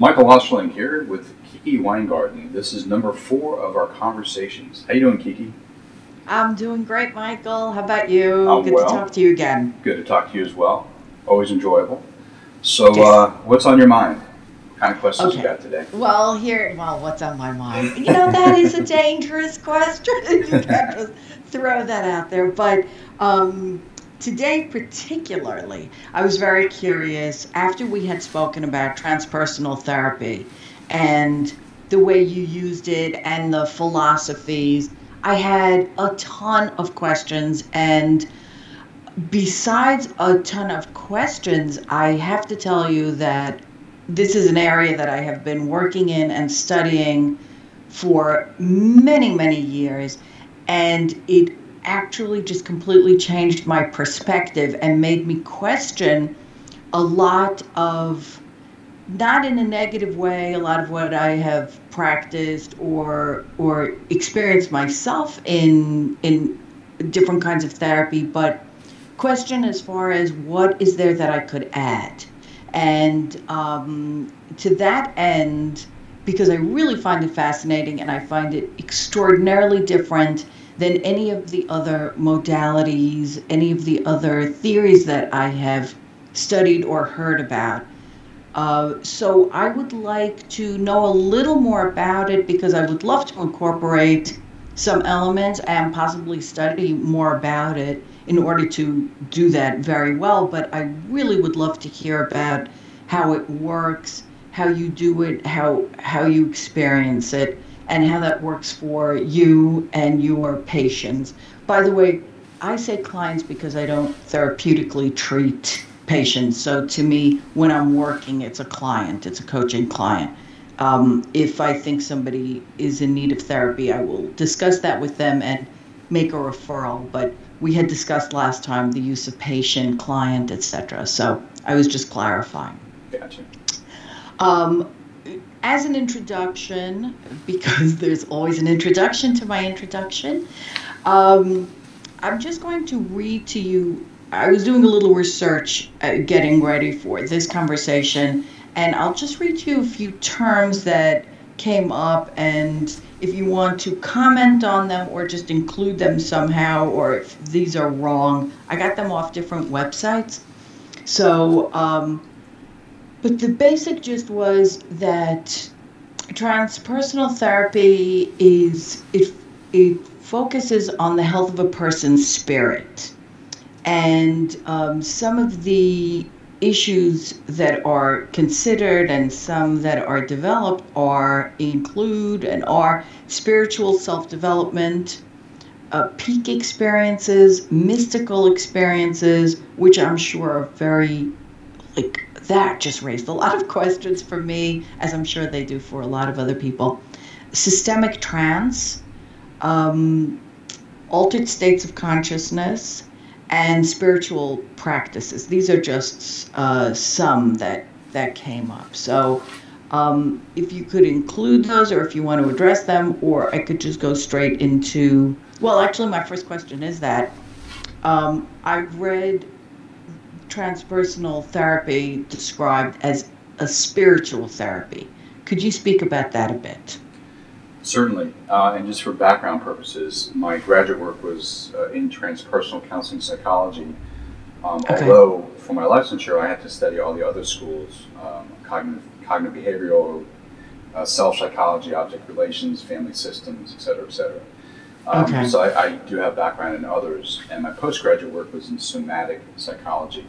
Michael Ostrolenk here with Kiki Weingarten. This is number 4 of our conversations. How you doing, Kiki? I'm doing great, Michael. How about you? Good to talk to you again. Good to talk to you as well. Always enjoyable. So what's on your mind? What kind of questions you got today? Well, what's on my mind? You know, that is a dangerous question. You can't just throw that out there. But today particularly, I was very curious after we had spoken about transpersonal therapy and the way you used it and the philosophies. I had a ton of questions, and besides a ton of questions, I have to tell you that this is an area that I have been working in and studying for many, many years, and it actually just completely changed my perspective and made me question a lot of, not in a negative way, a lot of what I have practiced or experienced myself in different kinds of therapy, but question as far as what is there that I could add. And to that end, because I really find it fascinating and I find it extraordinarily different than any of the other modalities, any of the other theories that I have studied or heard about. So I would like to know a little more about it because I would love to incorporate some elements and possibly study more about it in order to do that very well. But I really would love to hear about how it works, how you do it, how you experience it, and how that works for you and your patients. By the way, I say clients because I don't therapeutically treat patients. So to me, when I'm working, it's a client, it's a coaching client. If I think somebody is in need of therapy, I will discuss that with them and make a referral. But we had discussed last time the use of patient, client, etc. So I was just clarifying. Gotcha. As an introduction, because there's always an introduction to my introduction, I'm just going to read to you. I was doing a little research getting ready for this conversation, and I'll just read you a few terms that came up, and if you want to comment on them or just include them somehow, or if these are wrong, I got them off different websites. So, but the basic gist was that transpersonal therapy is, it focuses on the health of a person's spirit. And some of the issues that are considered and some that are developed are spiritual self-development, peak experiences, mystical experiences, which I'm sure are very, that just raised a lot of questions for me, as I'm sure they do for a lot of other people. Systemic trance, altered states of consciousness, and spiritual practices. These are just some that came up. So if you could include those, or if you want to address them, or I could just go straight into, well, actually my first question is that I've read transpersonal therapy described as a spiritual therapy. Could you speak about that a bit? Certainly, and just for background purposes, my graduate work was in transpersonal counseling psychology, although for my licensure I had to study all the other schools, cognitive behavioral, self-psychology, object relations, family systems, etc., etc. So I do have background in others, and my postgraduate work was in somatic psychology.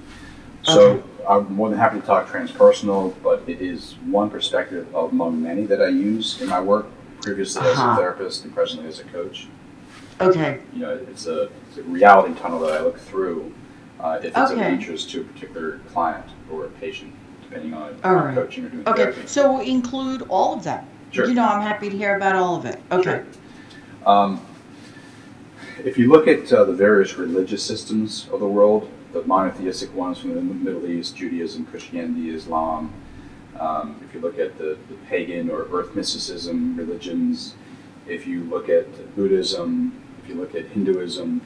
So I'm more than happy to talk transpersonal, but it is one perspective among many that I use in my work. Previously as a therapist and presently as a coach. Okay. You know, it's a reality tunnel that I look through if it's of interest to a particular client or a patient, depending on coaching or doing therapy. So we'll include all of that. Sure. You know, I'm happy to hear about all of it. Okay. Sure. If you look at the various religious systems of the world, the monotheistic ones from the Middle East, Judaism, Christianity, Islam, if you look at the pagan or earth mysticism religions, if you look at Buddhism, if you look at Hinduism,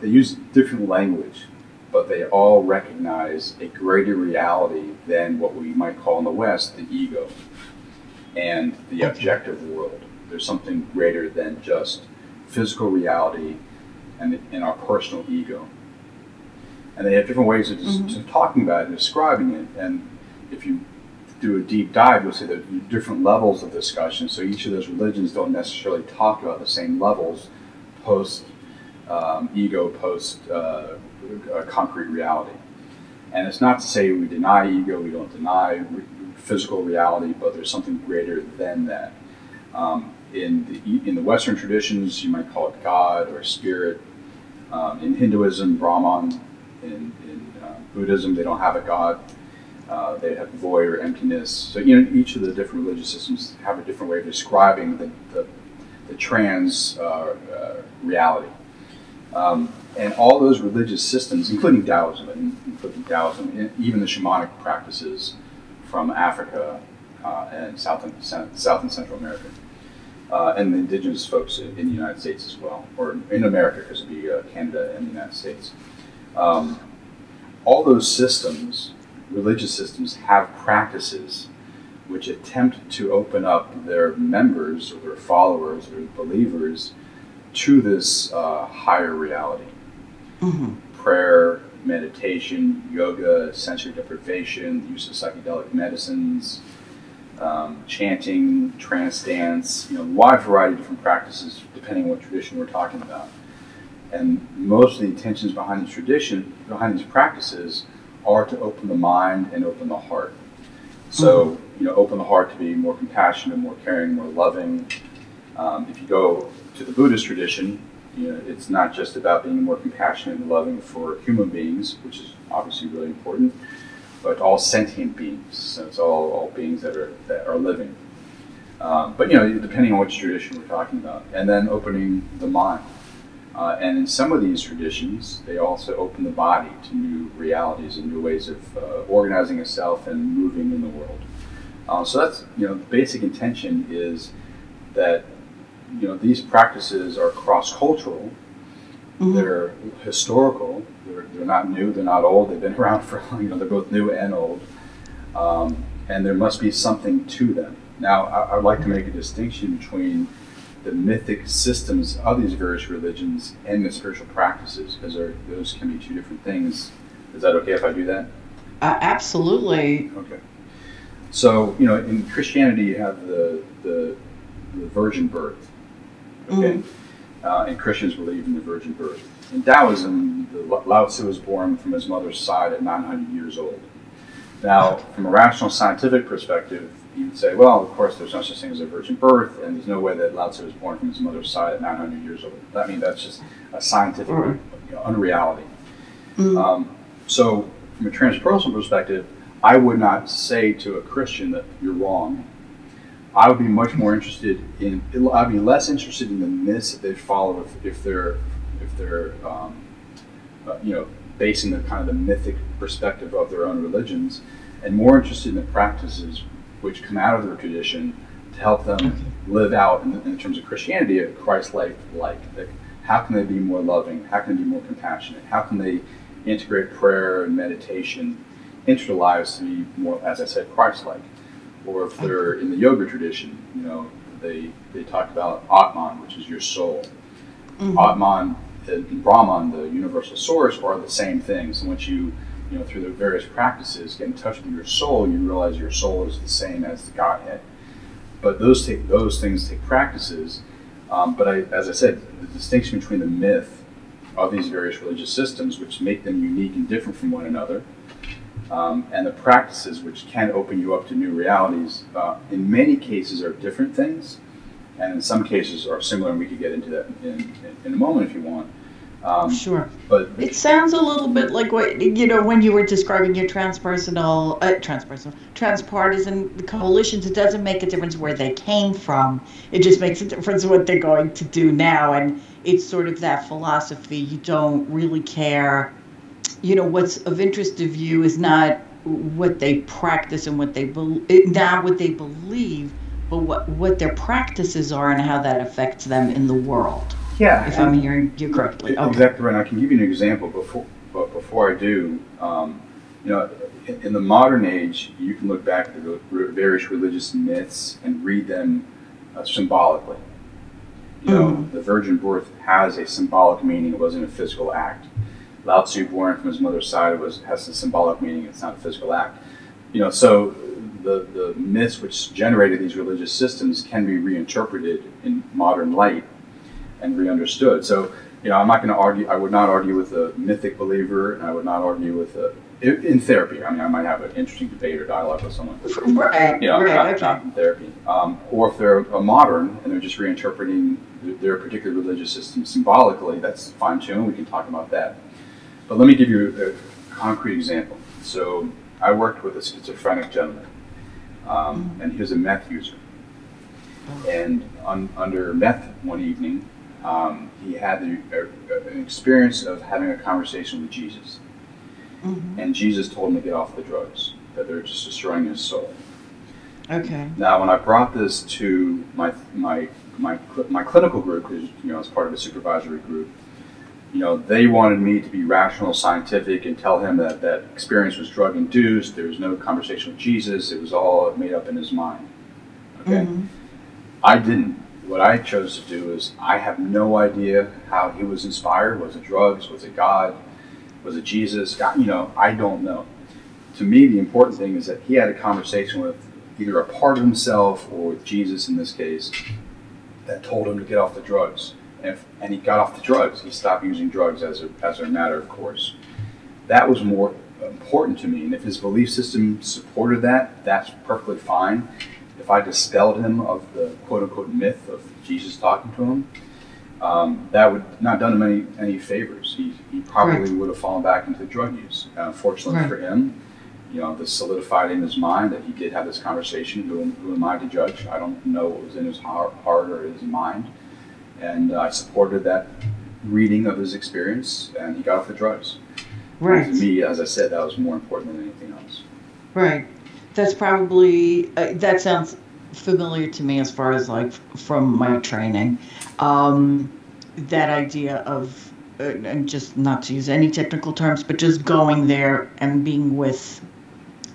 they use different language but they all recognize a greater reality than what we might call in the West the ego and the objective world. There's something greater than just physical reality and our personal ego. And they have different ways of just talking about it and describing it. And if you do a deep dive, you'll see there are different levels of discussion. So each of those religions don't necessarily talk about the same levels, post-ego, post-concrete reality. And it's not to say we deny ego, we don't deny physical reality, but there's something greater than that. In the Western traditions, you might call it God or spirit. In Hinduism, Brahman. In Buddhism, they don't have a God. They have void or emptiness. So you know, each of the different religious systems have a different way of describing the trans reality. And all those religious systems, including Taoism, even the shamanic practices from Africa and South and Central America, and the indigenous folks in the United States as well, or in America, because it'd be Canada and the United States. All those systems, religious systems, have practices which attempt to open up their members or their followers or believers to this higher reality. Prayer, meditation, yoga, sensory deprivation, the use of psychedelic medicines, chanting, trance dance, you know, wide variety of different practices depending on what tradition we're talking about. And most of the intentions behind this tradition, behind these practices, are to open the mind and open the heart. So, you know, open the heart to be more compassionate, more caring, more loving. If you go to the Buddhist tradition, you know, it's not just about being more compassionate and loving for human beings, which is obviously really important, but all sentient beings. So it's all beings that are living. But you know, depending on which tradition we're talking about, and then opening the mind. And in some of these traditions, they also open the body to new realities and new ways of organizing itself and moving in the world. So that's, you know, the basic intention is that, you know, these practices are cross-cultural, they're historical, they're not new, they're not old, they've been around for, you know, they're both new and old, and there must be something to them. Now, I would like to make a distinction between the mythic systems of these various religions and the spiritual practices, because those can be two different things. Is that okay if I do that? Absolutely. Okay. So, you know, in Christianity, you have the virgin birth. Okay. And Christians believe in the virgin birth. In Taoism, Lao Tzu was born from his mother's side at 900 years old. Now, from a rational scientific perspective, you would say, well, of course, there's no such thing as a virgin birth, and there's no way that Lao Tzu was born from his mother's side at 900 years old. I mean, that's just a scientific you know, unreality. So, from a transpersonal perspective, I would not say to a Christian that you're wrong. I would be much more interested in. I'd be less interested in the myths that they follow if they're you know, basing the kind of the mythic perspective of their own religions, and more interested in the practices which come out of their tradition to help them live out, in terms of Christianity, a Christ-like life. Like, how can they be more loving? How can they be more compassionate? How can they integrate prayer and meditation into their lives to be more, as I said, Christ-like? Or if they're in the yoga tradition, you know, they talk about Atman, which is your soul. Atman and Brahman, the universal source, are the same things. And once you know, through the various practices, get in touch with your soul, you realize your soul is the same as the Godhead. But those things take practices. But as I said, the distinction between the myth of these various religious systems, which make them unique and different from one another, and the practices, which can open you up to new realities, in many cases are different things, and in some cases are similar, and we could get into that in a moment if you want. Sure. But it sounds a little bit like what, you know, when you were describing your transpartisan coalitions, it doesn't make a difference where they came from. It just makes a difference what they're going to do now. And it's sort of that philosophy. You don't really care. You know, what's of interest to you is not what they practice and what they believe, but what their practices are and how that affects them in the world. Yeah, if I'm hearing you correctly. Exactly right. I can give you an example. Before, before I do, you know, in the modern age, you can look back at the various religious myths and read them symbolically. You know, the virgin birth has a symbolic meaning. It wasn't a physical act. Lao Tzu, born from his mother's side, has a symbolic meaning. It's not a physical act. You know, so the myths which generated these religious systems can be reinterpreted in modern light and re-understood. So, you know, I'm not going to argue. I would not argue with a mythic believer, and I would not argue with a in therapy. I mean, I might have an interesting debate or dialogue with someone, right? You know, right, not in therapy, or if they're a modern and they're just reinterpreting their particular religious system symbolically. That's fine too. We can talk about that. But let me give you a concrete example. So I worked with a schizophrenic gentleman, and he was a meth user. And under meth one evening, he had an experience of having a conversation with Jesus. And Jesus told him to get off the drugs, that they're just destroying his soul. Okay. Now, when I brought this to my clinical group, because, you know, as part of a supervisory group, you know, they wanted me to be rational, scientific, and tell him that that experience was drug-induced, there was no conversation with Jesus, it was all made up in his mind, okay? I didn't. What I chose to do is, I have no idea how he was inspired. Was it drugs? Was it God? Was it Jesus? God, you know, I don't know. To me, the important thing is that he had a conversation with either a part of himself or with Jesus in this case that told him to get off the drugs. And he got off the drugs. He stopped using drugs as a matter of course. That was more important to me. And if his belief system supported that, that's perfectly fine. If I dispelled him of the quote-unquote myth of Jesus talking to him, that would not done him any favors. He probably would have fallen back into drug use. Unfortunately for him, you know, this solidified in his mind that he did have this conversation. Who am I to judge? I don't know what was in his heart or his mind. And I supported that reading of his experience, and he got off the drugs. Right. And to me, as I said, that was more important than anything else. Right. That's probably, that sounds familiar to me as far as like from my training. That idea of, and just not to use any technical terms, but just going there and being with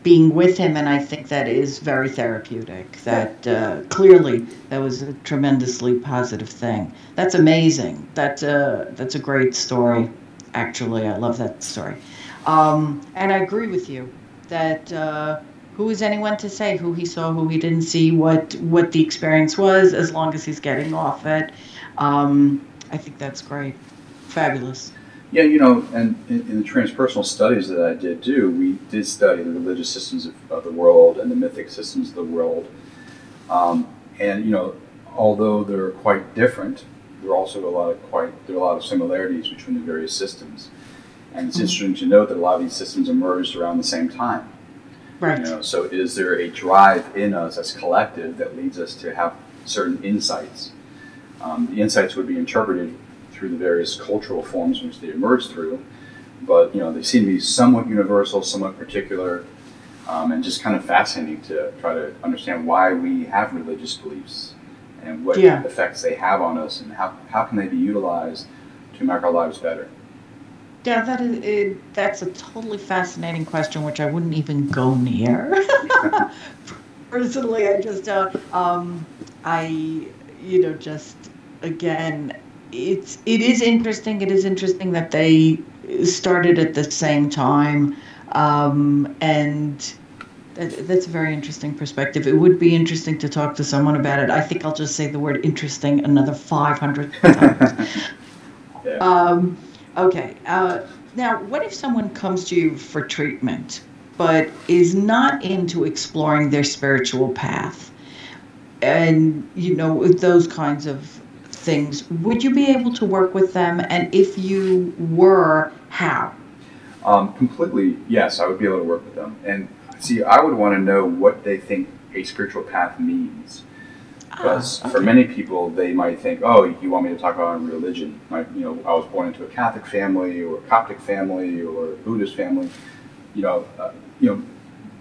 him, and I think that is very therapeutic. That clearly, that was a tremendously positive thing. That's amazing. That's a great story. Actually, I love that story, and I agree with you that who is anyone to say who he saw, who he didn't see, what the experience was, as long as he's getting off it. I think that's great, fabulous. Yeah, you know, and in the transpersonal studies that I did do, we did study the religious systems of the world and the mythic systems of the world. And, you know, although they're quite different, there are a lot of similarities between the various systems. And it's interesting to note that a lot of these systems emerged around the same time. Right. You know, so is there a drive in us as collective that leads us to have certain insights? The insights would be interpreted through the various cultural forms in which they emerge through, but you know, they seem to be somewhat universal, somewhat particular, and just kind of fascinating to try to understand why we have religious beliefs and what effects they have on us, and how can they be utilized to make our lives better. Yeah, that's a totally fascinating question, which I wouldn't even go near. Personally, I just don't. Again, it is interesting that they started at the same time, and that's a very interesting perspective. It would be interesting to talk to someone about it. I think I'll just say the word interesting another 500 times. Yeah. Okay. Now, what if someone comes to you for treatment but is not into exploring their spiritual path, and, you know, those kinds of things, would you be able to work with them? And if you were, how? Completely, yes, I would be able to work with them. And see, I would want to know what they think a spiritual path means. Because for many people, they might think, oh, you want me to talk about religion? You know, I was born into a Catholic family or a Coptic family or a Buddhist family. You know,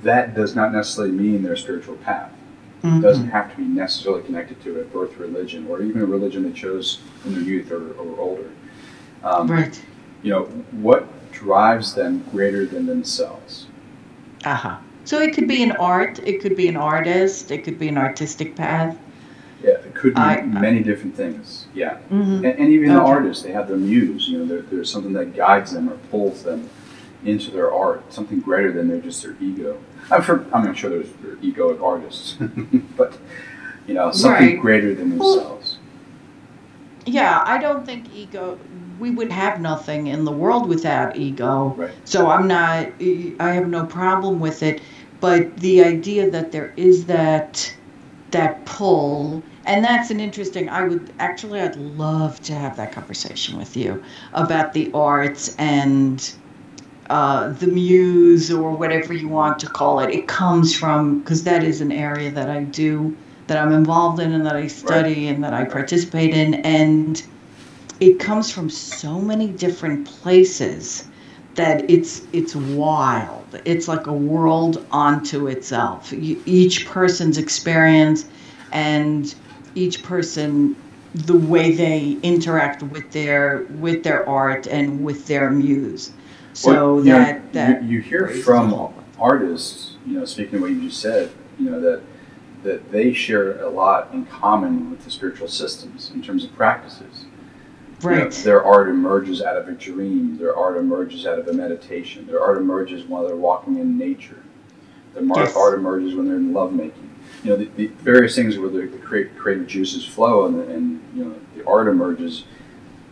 that does not necessarily mean their spiritual path. Mm-hmm. It doesn't have to be necessarily connected to a birth religion or even a religion they chose in their youth or older. Right. You know, what drives them greater than themselves. Uh-huh. So it could be an art, it could be an artist, it could be an artistic path. Yeah, it could be many different things. Yeah. Mm-hmm. And even the artists, they have their muse. You know, there's something that guides them or pulls them into their art, something greater than just their ego. I'm sure there's egoic artists, but, you know, something greater than themselves. Well, yeah, I don't think ego, we would have nothing in the world without ego. Right. So I have no problem with it. But the idea that there is that pull, and that's an interesting, I'd love to have that conversation with you about the arts and the muse, or whatever you want to call it. It comes from, because that is an area that I do, that I'm involved in and that I study and that I participate in. And it comes from so many different places that it's wild. It's like a world onto itself. Each person's experience and each person, the way they interact with their art and with their muse. So well, you hear from artists, you know, speaking of what you just said, you know, that they share a lot in common with the spiritual systems in terms of practices. Right. You know, their art emerges out of a dream. Their art emerges out of a meditation. Their art emerges while they're walking in nature. Their art emerges when they're in lovemaking. You know, the various things where the creative juices flow, and you know, the art emerges.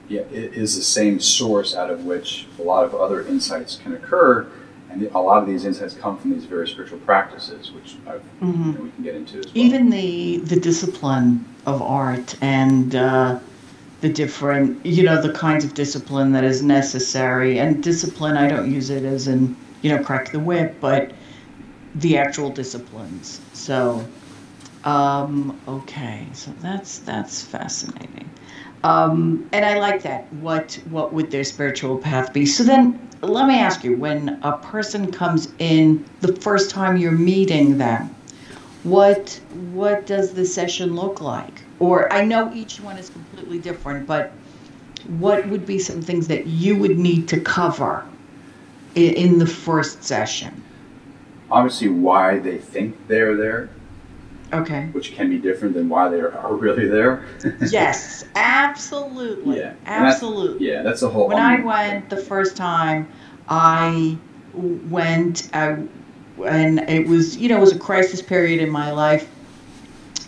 Yeah, it is the same source out of which a lot of other insights can occur, and a lot of these insights come from these very spiritual practices, which you know, we can get into as well. Even the discipline of art and the different, you know, the kinds of discipline that is necessary. And discipline, I don't use it as in, you know, crack the whip, but the actual disciplines. So, okay, so that's fascinating. And I like that. What would their spiritual path be? So then let me ask you, when a person comes in the first time you're meeting them, what does the session look like? Or I know each one is completely different, but what would be some things that you would need to cover in the first session? Obviously, why they think they're there. Okay. Which can be different than why they are really there. Yes, absolutely. Yeah. Absolutely. That's a whole. When I went the first time, and it was, you know, it was a crisis period in my life.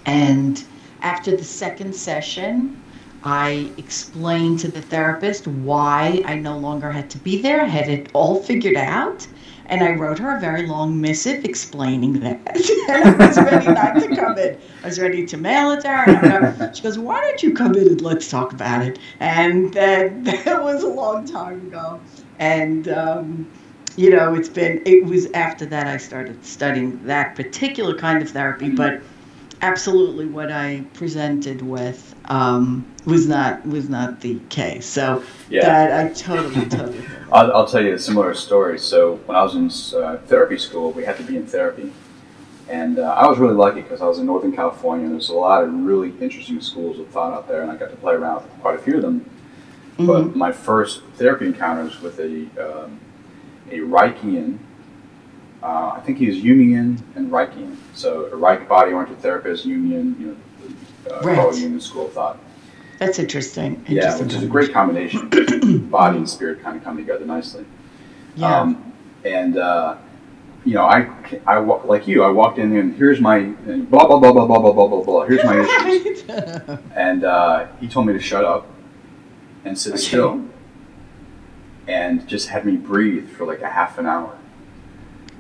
And after the second session, I explained to the therapist why I no longer had to be there. I had it all figured out. And I wrote her a very long missive explaining that. And I was ready not to come in. I was ready to mail it to her. She goes, why don't you come in and let's talk about it? And that was a long time ago. And, you know, it was after that I started studying that particular kind of therapy. But absolutely what I presented with was not the case. So that I totally. I'll tell you a similar story. So when I was in therapy school, we had to be in therapy. And I was really lucky because I was in Northern California, and there's a lot of really interesting schools of thought out there, and I got to play around with quite a few of them. Mm-hmm. But my first therapy encounters with a Reichian, I think he was Jungian and Reichian. So a Reich body-oriented therapist, Jungian, you know, called Jungian school of thought. That's interesting. Yeah, which is a great combination. Body and spirit kind of come together nicely. Yeah. You know, I like you, I walked in there and here's my, and blah, blah, blah, blah, blah, blah, blah, blah, blah. Here's my issues. And he told me to shut up and sit still and just had me breathe for like a half an hour.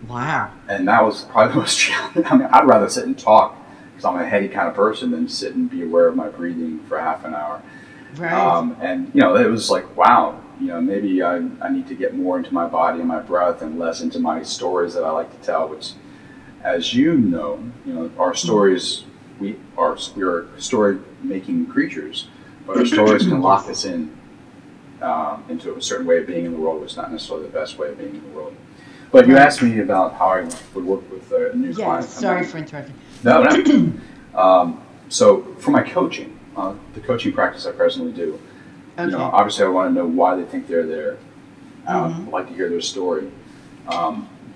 Wow. And that was probably the most challenging. I mean, I'd rather sit and talk because I'm a heady kind of person than sit and be aware of my breathing for half an hour. Right. And, you know, it was like, wow, you know, maybe I need to get more into my body and my breath and less into my stories that I like to tell, which, as you know, our stories, we are story-making creatures, but our stories can lock us in into a certain way of being in the world, which is not necessarily the best way of being in the world. But you asked me about how I would work with a new client. Sorry for interrupting. No. So for my coaching, the coaching practice I presently do, you know, obviously I want to know why they think they're there. I'd like to hear their story.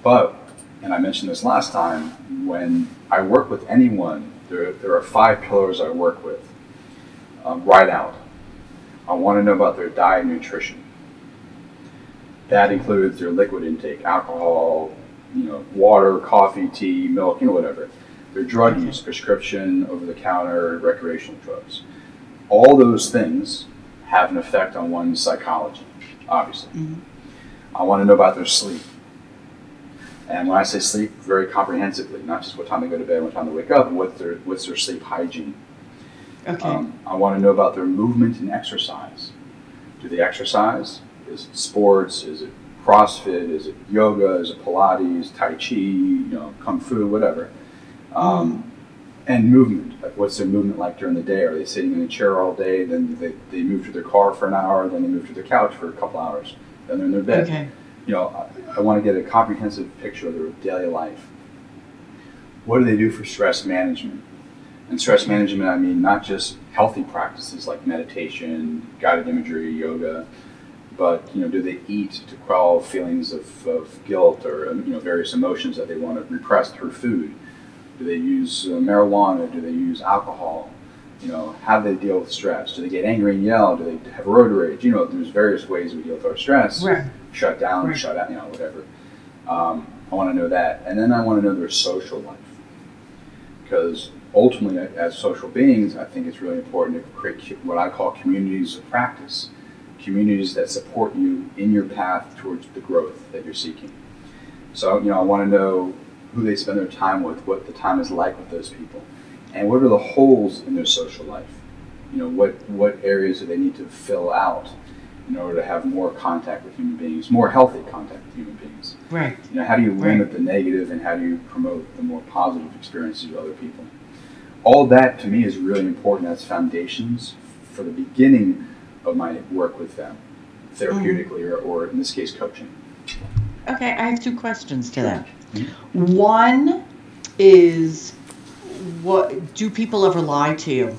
But, and I mentioned this last time, when I work with anyone, there are 5 pillars I work with right out. I want to know about their diet and nutrition. That includes their liquid intake, alcohol, water, coffee, tea, milk, whatever. Their drug use, prescription, over-the-counter, recreational drugs. All those things have an effect on one's psychology, obviously. I want to know about their sleep. And when I say sleep, very comprehensively, not just what time they go to bed, what time they wake up, what's their sleep hygiene. I want to know about their movement and exercise. Do they exercise? Is it sports? Is it CrossFit? Is it yoga? Is it Pilates, Tai Chi, Kung Fu, whatever. And movement, like what's their movement like during the day? Are they sitting in a chair all day? Then they move to their car for an hour, then they move to their couch for a couple hours, then they're in their bed. I want to get a comprehensive picture of their daily life. What do they do for stress management? And stress management, I mean not just healthy practices like meditation, guided imagery, yoga, but do they eat to quell feelings of guilt or various emotions that they want to repress through food? Do they use marijuana? Do they use alcohol? How do they deal with stress? Do they get angry and yell? Do they have road rage? There's various ways we deal with our stress. Shut down, shut out, whatever. I want to know that. And then I want to know their social life. Because ultimately, as social beings, I think it's really important to create what I call communities of practice. Communities that support you in your path towards the growth that you're seeking. So, I want to know who they spend their time with, what the time is like with those people, and what are the holes in their social life. What areas do they need to fill out in order to have more contact with human beings, more healthy contact with human beings. How do you limit the negative, and how do you promote the more positive experiences with other people? All that to me is really important as foundations for the beginning of my work with them, therapeutically or in this case, coaching. Okay, I have 2 questions to that. One is, what do people ever lie to you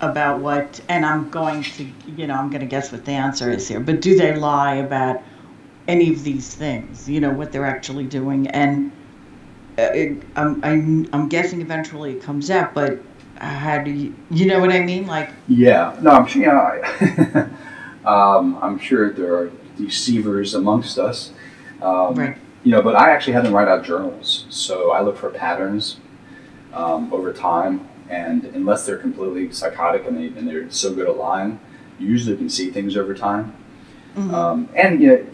about what, and I'm going to, I'm going to guess what the answer is here, but do they lie about any of these things, what they're actually doing? And I'm guessing eventually it comes out, but how do you, what I mean? I'm sure, I'm sure there are deceivers amongst us. But I actually had them write out journals. So I look for patterns over time, and unless they're completely psychotic and they're so good at lying, you usually can see things over time. And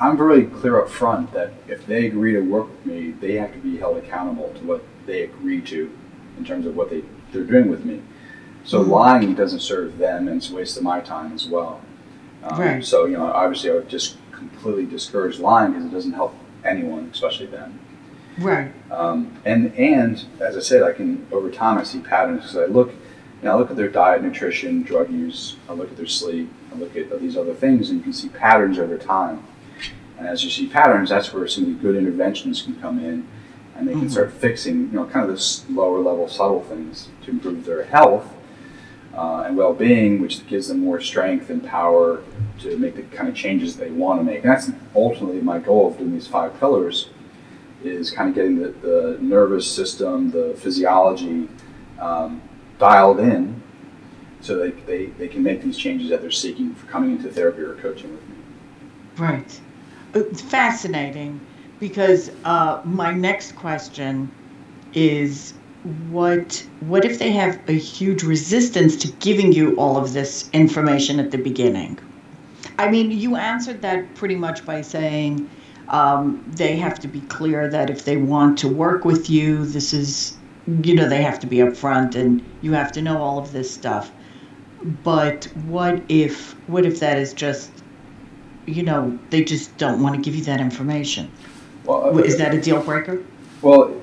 I'm really clear up front that if they agree to work with me, they have to be held accountable to what they agree to in terms of what they're doing with me. So lying doesn't serve them, and it's a waste of my time as well. So obviously I would just completely discourage lying because it doesn't help anyone, especially them. And as I said, I can, over time, I see patterns because I look at their diet, nutrition, drug use, I look at their sleep, I look at these other things, and you can see patterns over time. And as you see patterns, that's where some of the good interventions can come in, and they can start fixing, kind of those lower level subtle things to improve their health and well-being, which gives them more strength and power to make the kind of changes they want to make. And that's ultimately my goal of doing these 5 pillars, is kind of getting the nervous system, the physiology dialed in so they can make these changes that they're seeking for coming into therapy or coaching with me. It's fascinating, because my next question is, what if they have a huge resistance to giving you all of this information at the beginning? I mean, you answered that pretty much by saying they have to be clear that if they want to work with you, this is, they have to be upfront and you have to know all of this stuff. But what if that is just, they just don't want to give you that information? Well, is that a deal breaker? Well,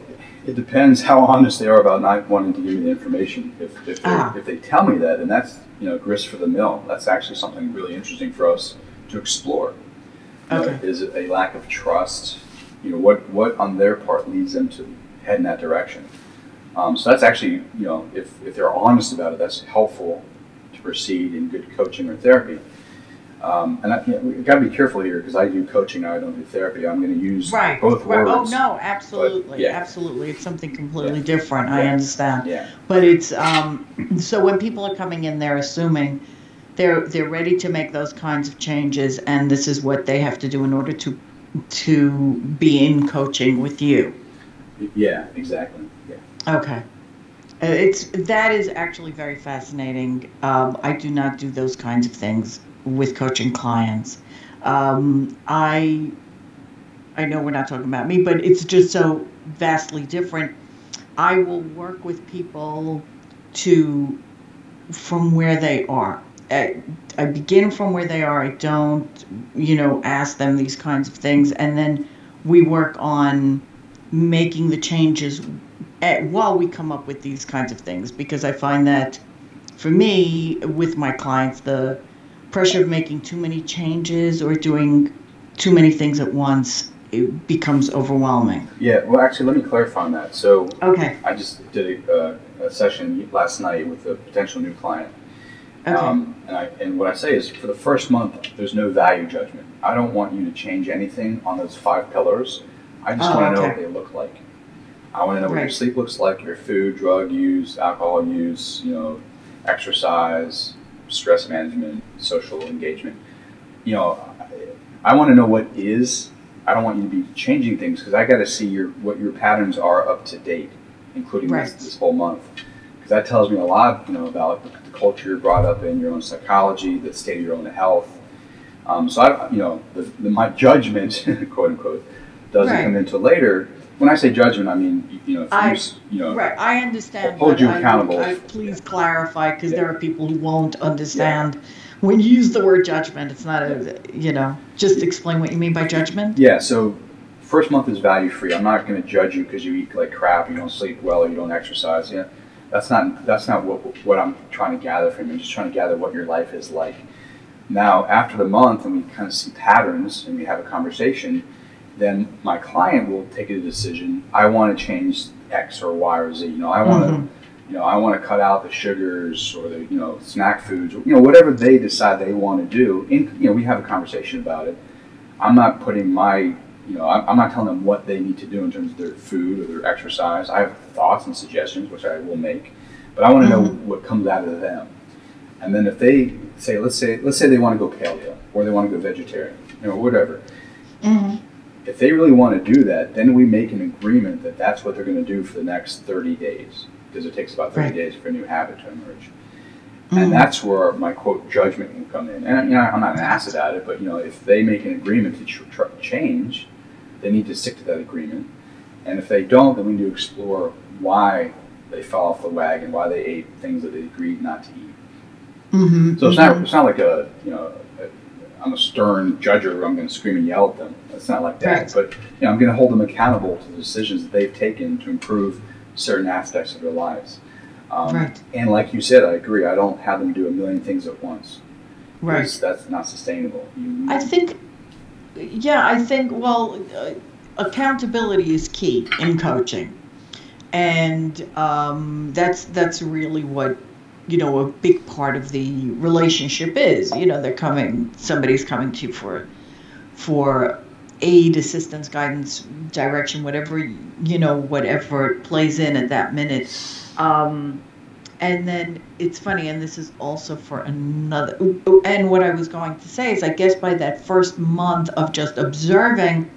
it depends how honest they are about not wanting to give me the information. If they tell me that, then that's, grist for the mill. That's actually something really interesting for us to explore. Is it a lack of trust? What on their part leads them to head in that direction? So that's actually, if they're honest about it, that's helpful to proceed in good coaching or therapy. And I've got to be careful here because I do coaching, I don't do therapy. I'm going to use both words. Oh, no, absolutely. But, yeah. Absolutely. It's something completely different. Yeah. I understand. Yeah. But it's, so when people are coming in, they're assuming they're ready to make those kinds of changes, and this is what they have to do in order to be in coaching with you. Yeah, exactly. Yeah. Okay. That is actually very fascinating. I do not do those kinds of things with coaching clients. I know we're not talking about me, but it's just so vastly different. I will work with people from where they are. I begin from where they are. I don't, ask them these kinds of things. And then we work on making the changes while we come up with these kinds of things, because I find that for me, with my clients, the pressure of making too many changes or doing too many things at once, it becomes overwhelming. Yeah, well, actually, let me clarify on that. So okay. I just did a session last night with a potential new client. Okay. And what I say is, for the first month, there's no value judgment. I don't want you to change anything on those 5 pillars. I just want to know what they look like. I want to know what your sleep looks like, your food, drug use, alcohol use, exercise, stress management, social engagement. I want to know what is. I don't want you to be changing things, because I got to see what your patterns are up to date, including this whole month. Because that tells me a lot, about the culture you're brought up in, your own psychology, the state of your own health. My judgment, quote unquote, doesn't come into later. When I say judgment, I mean, I understand. Hold you accountable. Please clarify, because there are people who won't understand. Yeah. When you use the word judgment, it's not just explain what you mean by judgment. Yeah, so first month is value free. I'm not going to judge you because you eat like crap, you don't sleep well, or you don't exercise. Yeah, that's not what I'm trying to gather from you. I'm just trying to gather what your life is like. Now, after the month, and we kind of see patterns and we have a conversation, then my client will take a decision. I want to change X or Y or Z. I want to, I want to cut out the sugars or the, snack foods, or, whatever they decide they want to do. We have a conversation about it. I'm not putting I'm not telling them what they need to do in terms of their food or their exercise. I have thoughts and suggestions, which I will make, but I want to know what comes out of them. And then if they say, let's say they want to go paleo or they want to go vegetarian, whatever. Mm-hmm. If they really want to do that, then we make an agreement that that's what they're going to do for the next 30 days, because it takes about 30 days for a new habit to emerge. Mm-hmm. And that's where my, quote, judgment can come in. And, I'm not an ass about it, but, if they make an agreement to change, they need to stick to that agreement. And if they don't, then we need to explore why they fell off the wagon, why they ate things that they agreed not to eat. Mm-hmm. So it's not like a, I'm a stern judger where I'm going to scream and yell at them. It's not like that, but I'm going to hold them accountable to the decisions that they've taken to improve certain aspects of their lives. And like you said, I agree. I don't have them do a million things at once. Right. That's not sustainable. I think accountability is key in coaching. And that's really what a big part of the relationship is. Somebody's coming to you for aid, assistance, guidance, direction, whatever it plays in at that minute. And then it's funny, and this is also for another, and what I was going to say is, I guess by that first month of just observing,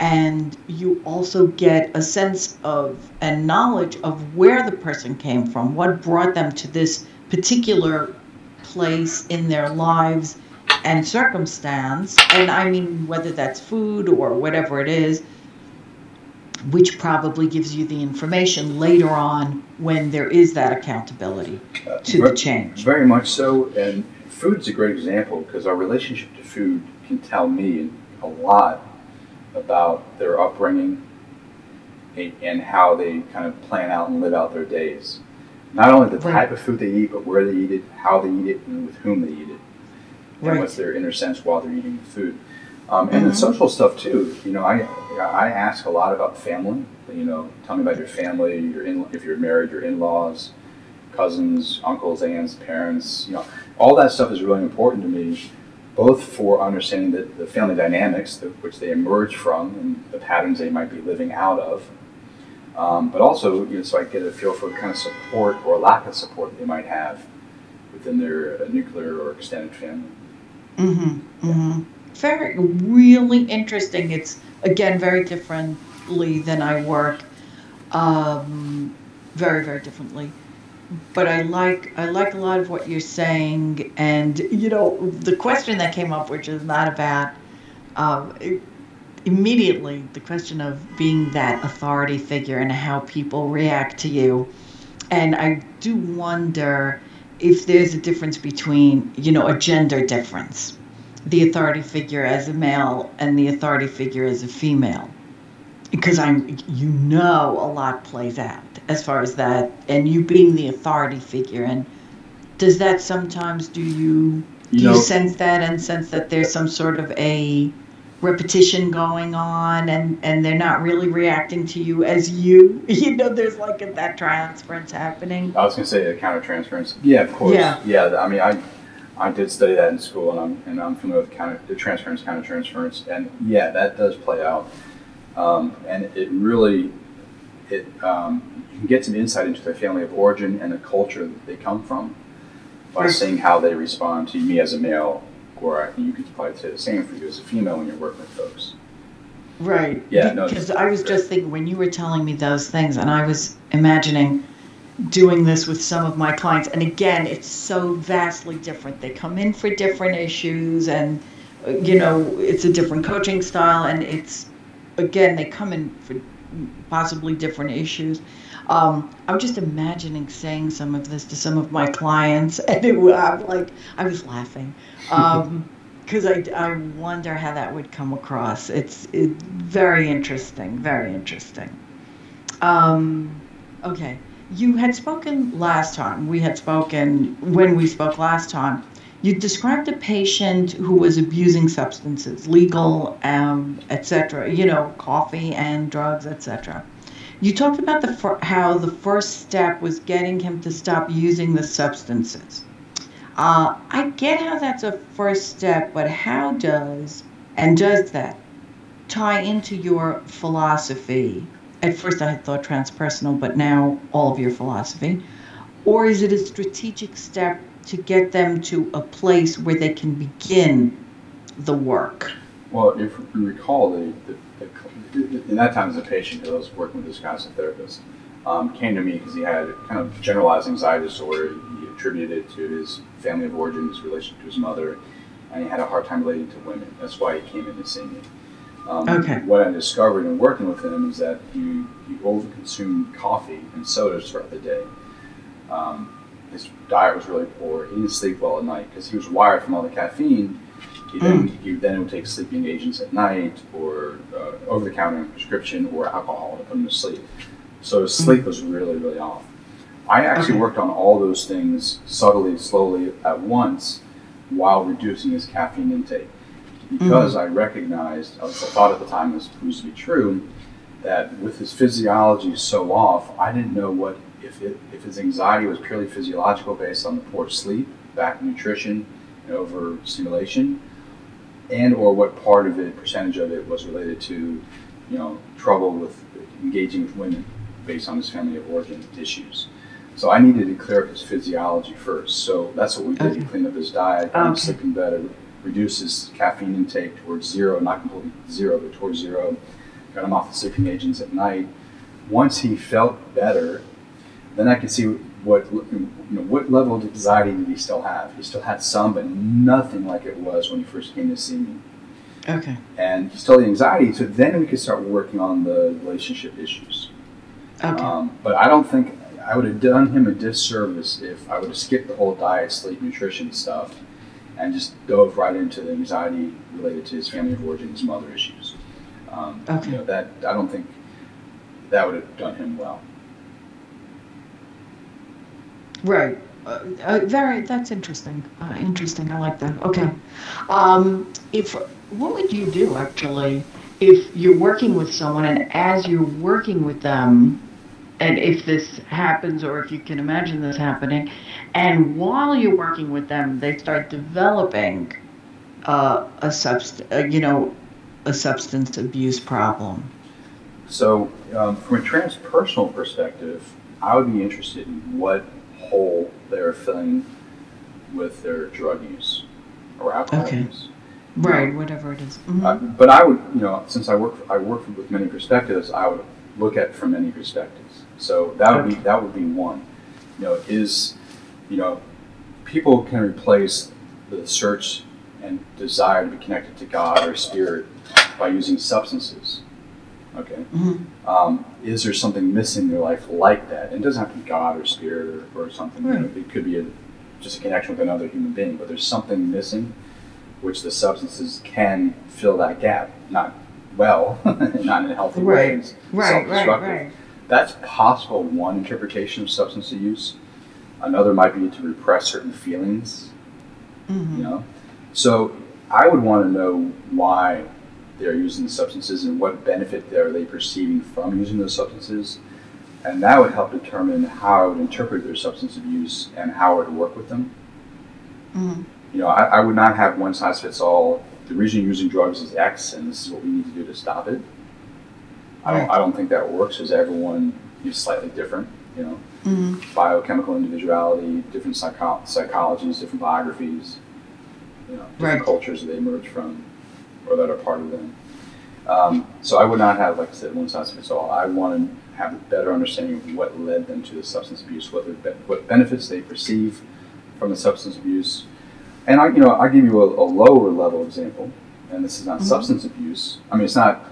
and you also get a sense of and knowledge of where the person came from, what brought them to this particular place in their lives and circumstance. And I mean, whether that's food or whatever it is, which probably gives you the information later on when there is that accountability to the change. Very much so. And food's a great example, because our relationship to food can tell me a lot about their upbringing and how they kind of plan out and live out their days. Not only the type of food they eat, but where they eat it, how they eat it, and with whom they eat it. And what's their inner sense while they're eating the food. And the social stuff too. I ask a lot about family. Tell me about your family, if you're married, your in-laws, cousins, uncles, aunts, parents. All that stuff is really important to me. both for understanding the family dynamics which they emerge from and the patterns they might be living out of, but also, you know, so I get a feel for the kind of support or lack of support they might have within their nuclear or extended family. Mm-hmm. Yeah. Mm-hmm. Very, really interesting. It's, again, very differently than I work, very, very differently. But I like a lot of what you're saying, and you know the question that came up, which is not about immediately the question of being that authority figure and how people react to you, and I do wonder if there's a difference between, you know, a gender difference, the authority figure as a male and the authority figure as a female, because a lot plays out as far as that, and you being the authority figure. And does that sometimes, do you sense that, and sense that there's some sort of a repetition going on, and they're not really reacting to you as you know, there's like that transference happening? I was going to say a counter-transference. Yeah, of course. Yeah. Yeah, I mean, I did study that in school, and I'm familiar with counter-transference, and yeah, that does play out. And it really, you can get some insight into their family of origin and the culture that they come from by seeing how they respond to me as a male, or you could probably say the same for you as a female when you're working with folks. Right. Yeah. Because I was just thinking when you were telling me those things, and I was imagining doing this with some of my clients. And again, it's so vastly different. They come in for different issues, and, you know, it's a different coaching style, and it's, again, they come in for possibly different issues. I'm just imagining saying some of this to some of my clients, and I was laughing because I wonder how that would come across. It's very interesting, very interesting. Okay, you had spoken last time. When we spoke last time, you described a patient who was abusing substances, legal, etc., you know, coffee and drugs, etc. You talked about how the first step was getting him to stop using the substances. I get how that's a first step, but how does that tie into your philosophy? At first I had thought transpersonal, but now all of your philosophy. Or is it a strategic step to get them to a place where they can begin the work? Well, if you recall, in that time as a patient, I was working with this constant therapist, came to me because he had kind of generalized anxiety disorder. He attributed it to his family of origin, his relationship to his mother, and he had a hard time relating to women. That's why he came in to see me. Okay. What I discovered in working with him is that he overconsumed coffee and sodas throughout the day. His diet was really poor. He didn't sleep well at night because he was wired from all the caffeine. He then would take sleeping agents at night, or over-the-counter prescription, or alcohol to put him to sleep. So his sleep was really, really off. I actually worked on all those things subtly, slowly, at once, while reducing his caffeine intake. Because I recognized, I thought at the time this proves to be true, that with his physiology so off, I didn't know what, if his anxiety was purely physiological based on the poor sleep, lack of nutrition, and overstimulation, and or what part of it, percentage of it, was related to, you know, trouble with engaging with women based on his family of origin issues. So I needed to clear up his physiology first. So that's what we did. We cleaned up his diet, sleeping better, reduced his caffeine intake towards zero, not completely zero, but towards zero, got him off the sleeping agents at night. Once he felt better, then I could see what level of anxiety did he still have. He still had some, but nothing like it was when he first came to see me. Okay. And he still had anxiety, so then we could start working on the relationship issues. Okay. But I don't think I would have done him a disservice if I would have skipped the whole diet, sleep, nutrition stuff, and just dove right into the anxiety related to his family of origin, his mother issues. You know, that I don't think that would have done him well. Right. That's interesting. Interesting. I like that. Okay. What would you do, actually, if you're working with someone, and as you're working with them, and if this happens, or if you can imagine this happening, and while you're working with them, they start developing a substance abuse problem? So from a transpersonal perspective, I would be interested in what hole they're filling with their drug use or alcohol use. Right, whatever it is. Mm-hmm. But I would, since I work with many perspectives, I would look at it from many perspectives. So that would be one. People can replace the search and desire to be connected to God or spirit by using substances. Okay. Mm-hmm. Is there something missing in your life like that? And it doesn't have to be God or spirit or something. Right. It could be just a connection with another human being, but there's something missing, which the substances can fill that gap, not well, not in healthy ways, self-destructive. Right. That's possible, one interpretation of substance use. Another might be to repress certain feelings, mm-hmm. So I would want to know why they're using the substances and what benefit are they perceiving from using those substances. And that would help determine how I would interpret their substance abuse and how I would work with them. Mm-hmm. I would not have one size fits all. The reason you're using drugs is X, and this is what we need to do to stop it. I don't think that works, because everyone is slightly different. Mm-hmm. Biochemical individuality, different psychologies, different biographies, different cultures that they emerge from or that are part of them. So I would not have, like I said, one size fits all. I want to have a better understanding of what led them to the substance abuse, what benefits they perceive from the substance abuse. And I give you a lower level example, and this is not mm-hmm. substance abuse. I mean, it's not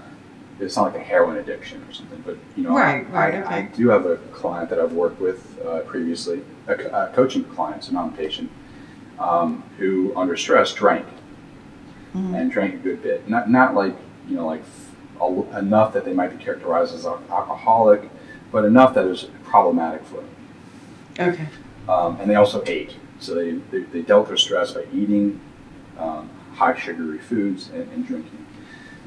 like a heroin addiction or something, but I do have a client that I've worked with previously, a coaching client, so not a patient, who under stress drank mm-hmm. and drank a good bit, not like enough that they might be characterized as alcoholic, but enough that it was problematic for them. Okay. And they also ate. So they dealt with stress by eating high sugary foods and drinking.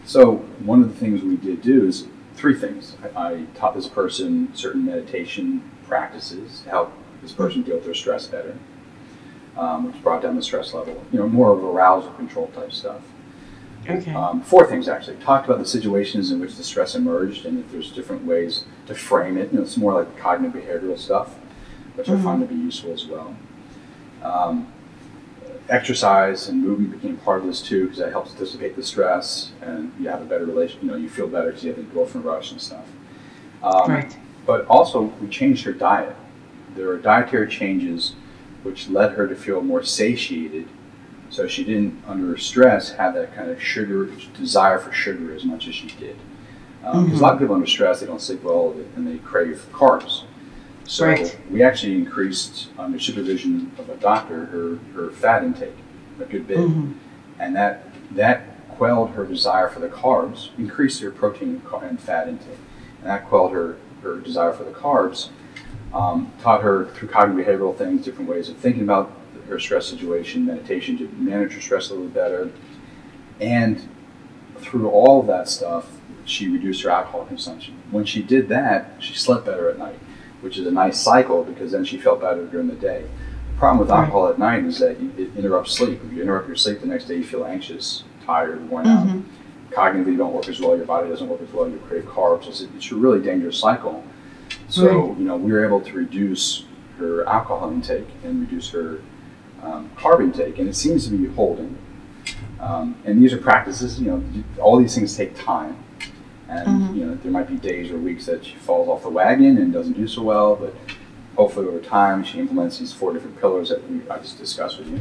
So one of the things we did do is three things. I taught this person certain meditation practices to help this person deal with their stress better, which brought down the stress level, more of arousal control type stuff. Okay. Four things, actually. Talked about the situations in which the stress emerged and if there's different ways to frame it. It's more like cognitive behavioral stuff, which mm-hmm. I find to be useful as well. Exercise and movement became part of this too, because that helps dissipate the stress and you have a better relation. You feel better because you have the endorphin rush and stuff. But also, we changed her diet. There were dietary changes which led her to feel more satiated, so she didn't, under stress, have that kind of desire for sugar as much as she did. Because mm-hmm. a lot of people under stress, they don't sleep well and they crave carbs. So we actually increased, under supervision of a doctor, her fat intake a good bit. Mm-hmm. And that quelled her desire for the carbs, increased her protein and fat intake. And that quelled her desire for the carbs, taught her through cognitive behavioral things, different ways of thinking about her stress situation, meditation to manage her stress a little better. And through all of that stuff, she reduced her alcohol consumption. When she did that, she slept better at night, which is a nice cycle, because then she felt better during the day. The problem with alcohol at night is that it interrupts sleep. If you interrupt your sleep, the next day you feel anxious, tired, worn mm-hmm. out. Cognitively, you don't work as well, your body doesn't work as well, you crave carbs. It's a really dangerous cycle. So, we were able to reduce her alcohol intake and reduce her carb intake, and it seems to be holding. And these are practices, all these things take time. And mm-hmm. There might be days or weeks that she falls off the wagon and doesn't do so well, but hopefully over time she implements these four different pillars that I just discussed with you,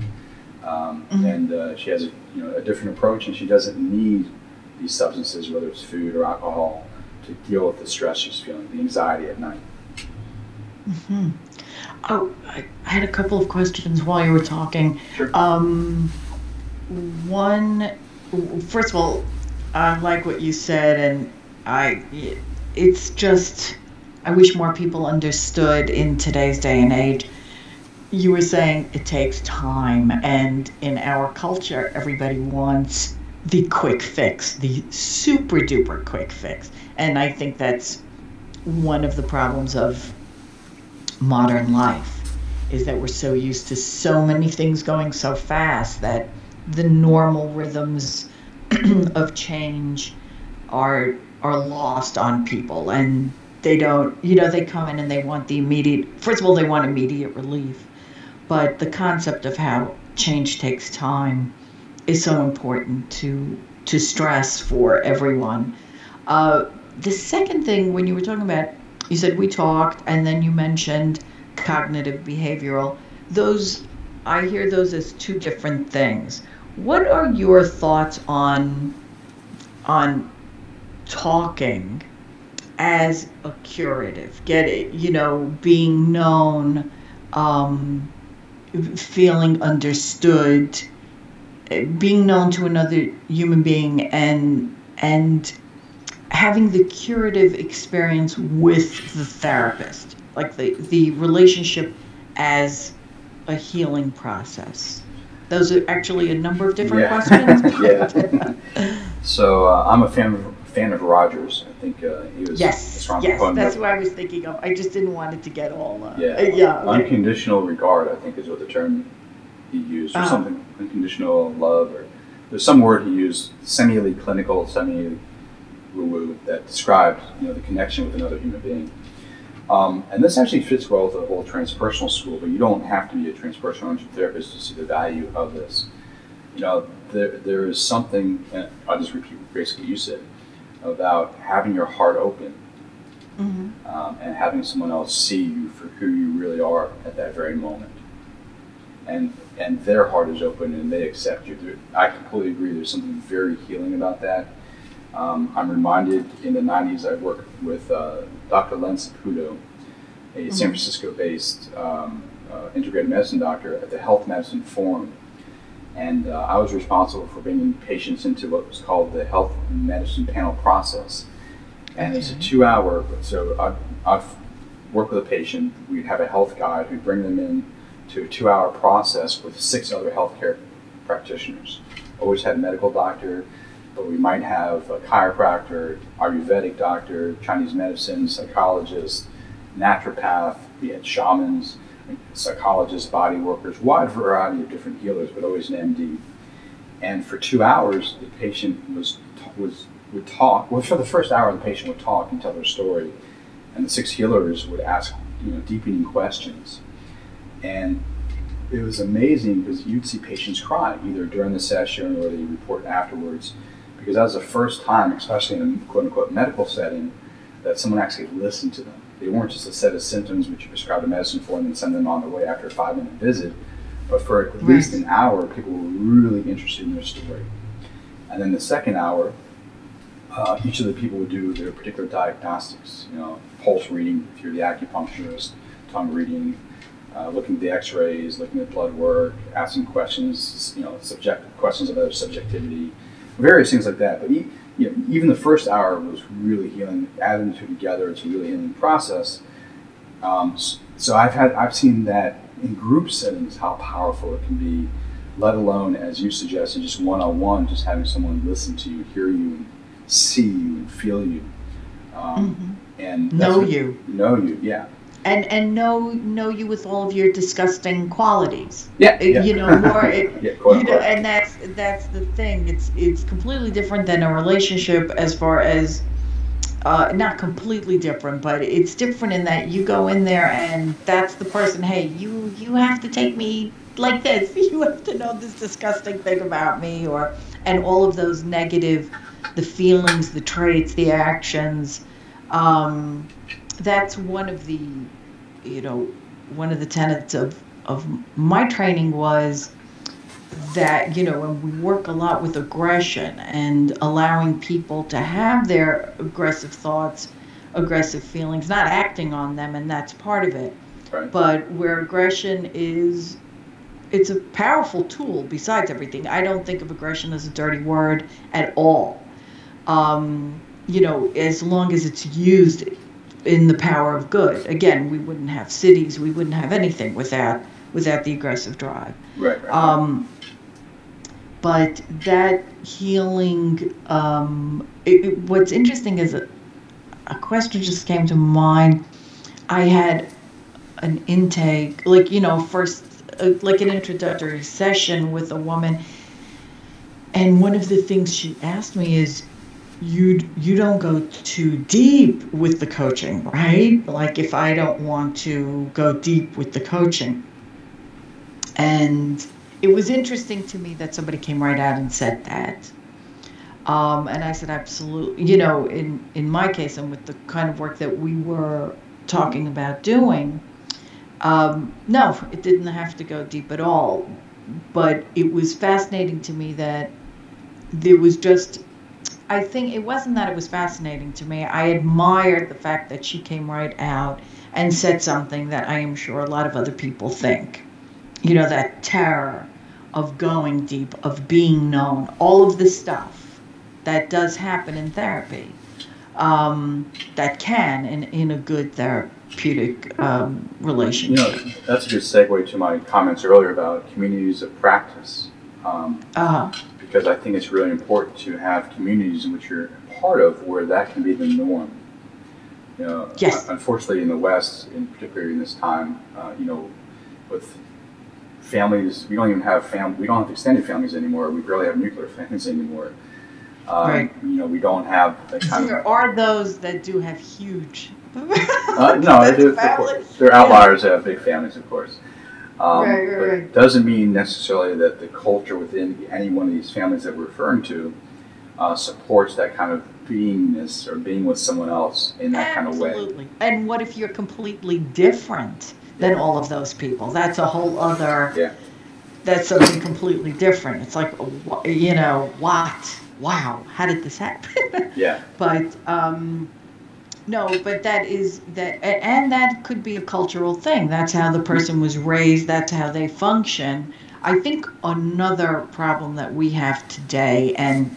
mm-hmm. and she has a different approach, and she doesn't need these substances, whether it's food or alcohol, to deal with the stress she's feeling, the anxiety at night. Mm-hmm. Oh, I had a couple of questions while you were talking. Sure. First of all, I like what you said, and it's just, I wish more people understood in today's day and age. You were saying it takes time, and in our culture, everybody wants the quick fix, the super duper quick fix. And I think that's one of the problems of modern life, is that we're so used to so many things going so fast that the normal rhythms of change are lost on people, and they don't, you know, they come in and they want the immediate, first of all, they want immediate relief. But the concept of how change takes time is so important to stress for everyone. The second thing, when you were talking about, you said we talked, and then you mentioned cognitive behavioral. Those, I hear those as two different things. What are your thoughts on talking as a curative? Get it, you know, being known, feeling understood, being known to another human being, and having the curative experience with the therapist, like the relationship as a healing process. Those are actually a number of different questions. Yeah. So I'm a fan of Rogers. I think he was. Yes, that's what I was thinking of. I just didn't want it to get all. Okay. Unconditional regard, I think, is what the term he used, or something. Unconditional love, or there's some word he used, semi-clinical, semi-woo-woo, that described, you know, the connection with another human being. And this actually fits well with the whole transpersonal school, but you don't have to be a transpersonal therapist to see the value of this. You know, there is something, and I'll just repeat basically what you said, about having your heart open, mm-hmm. And having someone else see you for who you really are at that very moment. And their heart is open and they accept you. I completely agree. There's something very healing about that. I'm reminded in the 90s, I worked with Dr. Len Saputo, a mm-hmm. San Francisco-based integrated medicine doctor at the Health Medicine Forum. And I was responsible for bringing patients into what was called the Health Medicine Panel process. And it's a 2-hour, so I'd work with a patient, we'd have a health guide, who'd bring them in to a 2-hour process with 6 other healthcare practitioners. Always had a medical doctor, but we might have a chiropractor, Ayurvedic doctor, Chinese medicine, psychologist, naturopath, we had shamans, psychologists, body workers, wide variety of different healers, but always an MD. And for 2 hours, the patient would talk. Well, for the first hour, the patient would talk and tell their story, and the 6 healers would ask, you know, deepening questions. And it was amazing because you'd see patients cry either during the session or they report afterwards, because that was the first time, especially in a quote-unquote medical setting, that someone actually listened to them. They weren't just a set of symptoms which you prescribed a medicine for and then send them on their way after a 5-minute visit, but for at least an hour, people were really interested in their story. And then the second hour, each of the people would do their particular diagnostics, you know, pulse reading if you're the acupuncturist, tongue reading, looking at the x-rays, looking at blood work, asking questions, you know, subjective questions about subjectivity, various things like that. But you know, even the first hour was really healing. Adding the two together, it's a really healing process. So I've seen that in group settings, how powerful it can be, let alone, as you suggested, just one-on-one, just having someone listen to you, hear you, and see you, and feel you, and know you, yeah. And know you with all of your disgusting qualities. You know, more. You know, and that's the thing. It's completely different than a relationship, as far as not completely different, but it's different in that you go in there and that's the person. Hey, you have to take me like this. You have to know this disgusting thing about me, and all of those negative, the feelings, the traits, the actions. That's one of the, you know, one of the tenets of my training was that, you know, when we work a lot with aggression and allowing people to have their aggressive thoughts, aggressive feelings, not acting on them, and that's part of it. Right. But where aggression is, it's a powerful tool besides everything. I don't think of aggression as a dirty word at all. You know, as long as it's used in the power of good. Again, we wouldn't have cities, we wouldn't have anything without the aggressive drive. Right. But that healing, what's interesting is a question just came to mind. I had an intake, like, you know, first, like an introductory session with a woman, And one of the things she asked me is, you don't go too deep with the coaching, right? Like if I don't want to go deep with the coaching. And it was interesting to me that somebody came right out and said that. And I said, absolutely, you know, in my case and with the kind of work that we were talking about doing, no, it didn't have to go deep at all. But it was fascinating to me that there was just, I think it wasn't that it was fascinating to me. I admired the fact that she came right out and said something that I am sure a lot of other people think. You know, that terror of going deep, of being known, all of the stuff that does happen in therapy, that can in a good therapeutic relationship. You know, that's a good segue to my comments earlier about communities of practice. Because I think it's really important to have communities in which you're a part of where that can be the norm. You know, yes. Unfortunately, in the West, in particular in this time, you know, with families, we don't even have we don't have extended families anymore. We barely have nuclear families anymore. Right. You know, we don't have that kind there of. There are those that do have huge. No, they do, of course. They're outliers that have big families, of course. But it doesn't mean necessarily that the culture within any one of these families that we're referring to supports that kind of beingness or being with someone else in that Absolutely. Kind of way. And what if you're completely different than all of those people? That's a whole other, that's something completely different. It's like, you know, what? Wow, how did this happen? Yeah. But, no, but that is that, and that could be a cultural thing. That's how the person was raised. That's how they function. I think another problem that we have today, and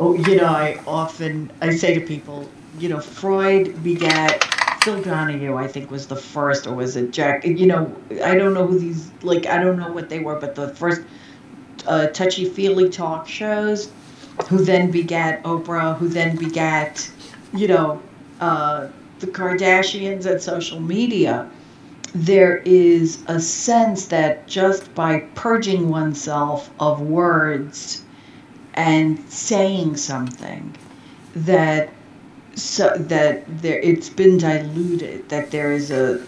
you know, I say to people, you know, Freud begat Phil Donahue. I think was the first, or was it Jack? You know, I don't know who these I don't know what they were, but the first touchy-feely talk shows, who then begat Oprah, who then begat. You know, the Kardashians and social media, there is a sense that just by purging oneself of words and saying something, it's been diluted, that there is a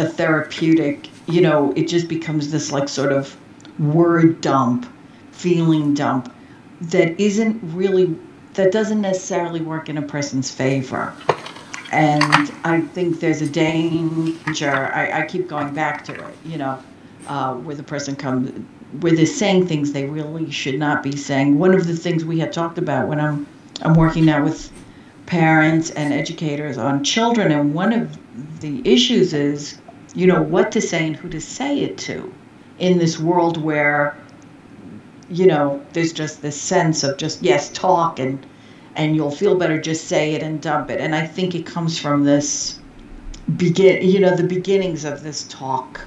therapeutic, you know, it just becomes this like sort of word dump, feeling dump that isn't really. That doesn't necessarily work in a person's favor. And I think there's a danger, I keep going back to it, you know, where the person comes, where they're saying things they really should not be saying. One of the things we had talked about when I'm working now with parents and educators on children, and one of the issues is, you know, what to say and who to say it to in this world where, you know, there's just this sense of just, yes, talk and you'll feel better, just say it and dump it. And I think it comes from this, the beginnings of this talk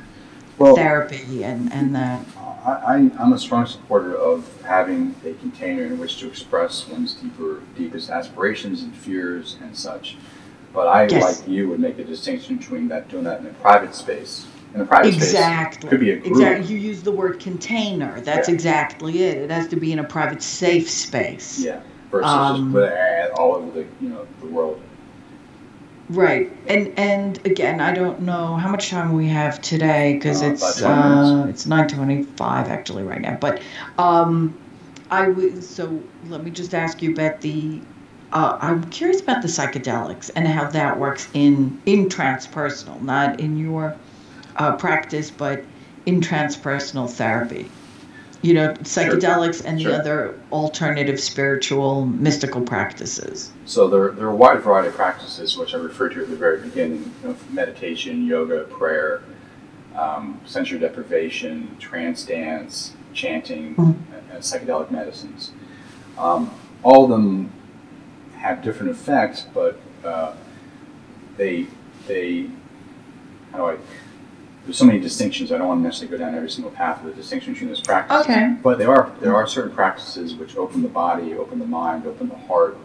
therapy and that. I'm a strong supporter of having a container in which to express one's deepest aspirations and fears and such. But I, like you, would make a distinction between doing that in a private space. In a private space. Could be a group. Exactly. You use the word container. That's exactly it. It has to be in a private, safe space. Yeah. Versus just all over the world. Right. And again, I don't know how much time we have today because it's 9:25 actually right now. But so let me just ask you about the. I'm curious about the psychedelics and how that works in transpersonal, not in your. Practice, but in transpersonal therapy, you know, psychedelics and the other alternative spiritual mystical practices. So there are a wide variety of practices, which I referred to at the very beginning, meditation, yoga, prayer, sensory deprivation, trance dance, chanting, and psychedelic medicines. All of them have different effects, but they how do I... There's so many distinctions. I don't want to necessarily go down every single path of the distinction between those practices. Okay. But there are certain practices which open the body, open the mind, open the heart.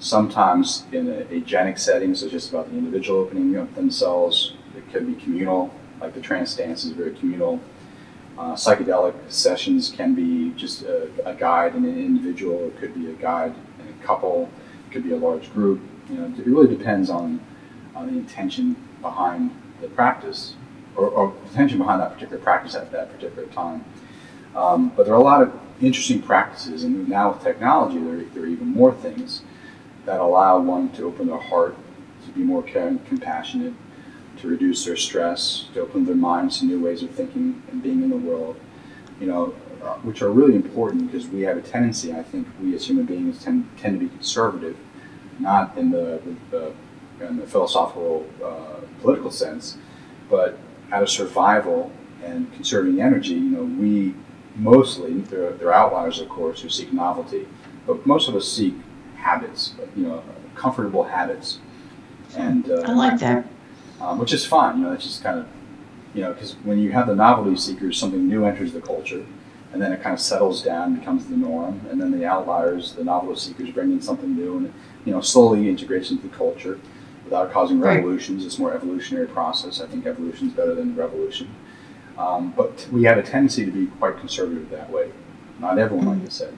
Sometimes in an agenic setting, so it's just about the individual opening up themselves. It could be communal, like the trance dance is very communal. Psychedelic sessions can be just a guide in an individual. It could be a guide in a couple. It could be a large group. You know, it really depends on the intention behind the practice, or intention behind that particular practice at that particular time. But there are a lot of interesting practices, and now with technology, there are even more things that allow one to open their heart, to be more caring, compassionate, to reduce their stress, to open their minds to new ways of thinking and being in the world, you know, which are really important because we have a tendency, I think we as human beings tend to be conservative, not in the philosophical political sense, but out of survival and conserving energy. You know, we mostly, there are outliers of course who seek novelty, but most of us seek habits, you know, comfortable habits. And I like that. Which is fine, you know, it's just kind of, you know, because when you have the novelty seekers, something new enters the culture, and then it kind of settles down, becomes the norm, and then the outliers, the novelty seekers, bring in something new, and, you know, slowly integrates into the culture without causing revolutions. Right. It's more evolutionary process. I think evolution is better than revolution. But we have a tendency to be quite conservative that way. Not everyone, like I said.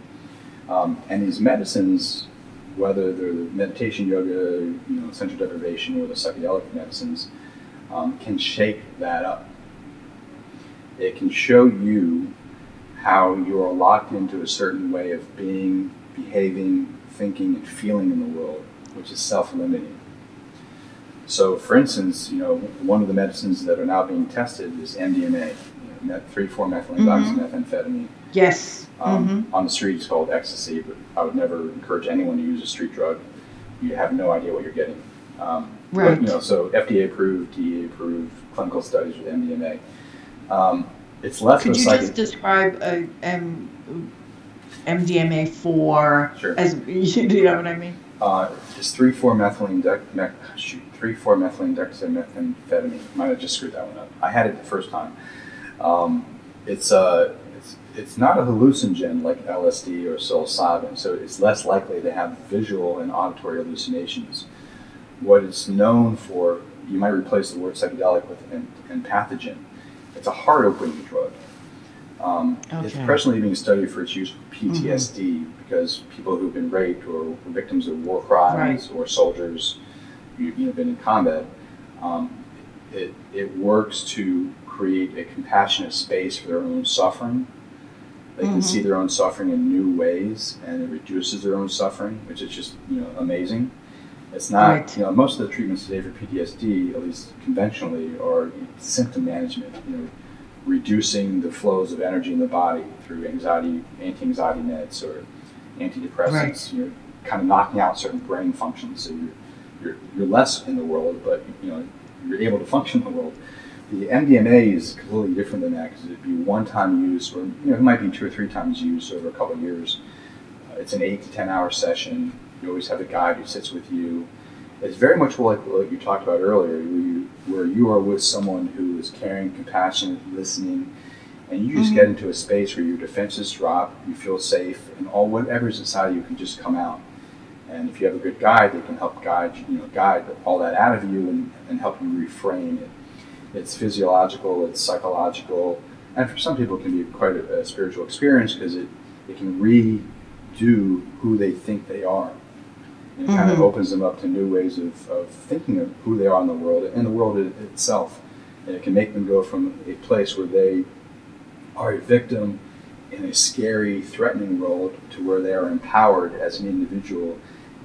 And these medicines, whether they're the meditation, yoga, you know, central deprivation, or the psychedelic medicines, can shake that up. It can show you how you are locked into a certain way of being, behaving, thinking, and feeling in the world, which is self-limiting. So, for instance, you know, one of the medicines that are now being tested is MDMA, you know, 3,4-methyl-hydroxymethamphetamine. Yes. On the street it's called ecstasy, but I would never encourage anyone to use a street drug. You have no idea what you're getting. Right. But, you know, so FDA approved, DEA approved, clinical studies with MDMA. It's less of a psychedelic. Could you just describe MDMA for, sure, as, you know what I mean? It's 3,4-methylhydroxymethamphetamine. Might have just screwed that one up. I had it the first time. It's not a hallucinogen like LSD or psilocybin, so it's less likely to have visual and auditory hallucinations. What it's known for, you might replace the word psychedelic with and pathogen. It's a heart-opening drug. Okay. It's presently being studied for its use for PTSD, because people who've been raped or were victims of war crimes, right, or soldiers who've, you know, been in combat, it works to create a compassionate space for their own suffering. They can see their own suffering in new ways, and it reduces their own suffering, which is just, you know, amazing. It's not, right, you know, most of the treatments today for PTSD, at least conventionally, are symptom management, you know, reducing the flows of energy in the body through anxiety, anti-anxiety meds or antidepressants, right, you know, kind of knocking out certain brain functions, so you're less in the world, but, you know, you're able to function in the world. The MDMA is completely different than that, because it'd be one-time use, or, you know, it might be 2 or 3 times use over a couple of years. It's an 8 to 10 hour session. You always have a guide who sits with you. It's very much like what you talked about earlier, where you are with someone who is caring, compassionate, listening, and you just get into a space where your defenses drop, you feel safe, and all whatever's inside you can just come out. And if you have a good guide, they can help guide all that out of you and help you reframe it. It's physiological, it's psychological, and for some people it can be quite a spiritual experience, because it can redo who they think they are. And it kind of opens them up to new ways of thinking of who they are in the world and the world itself. And it can make them go from a place where they are a victim in a scary, threatening world to where they are empowered as an individual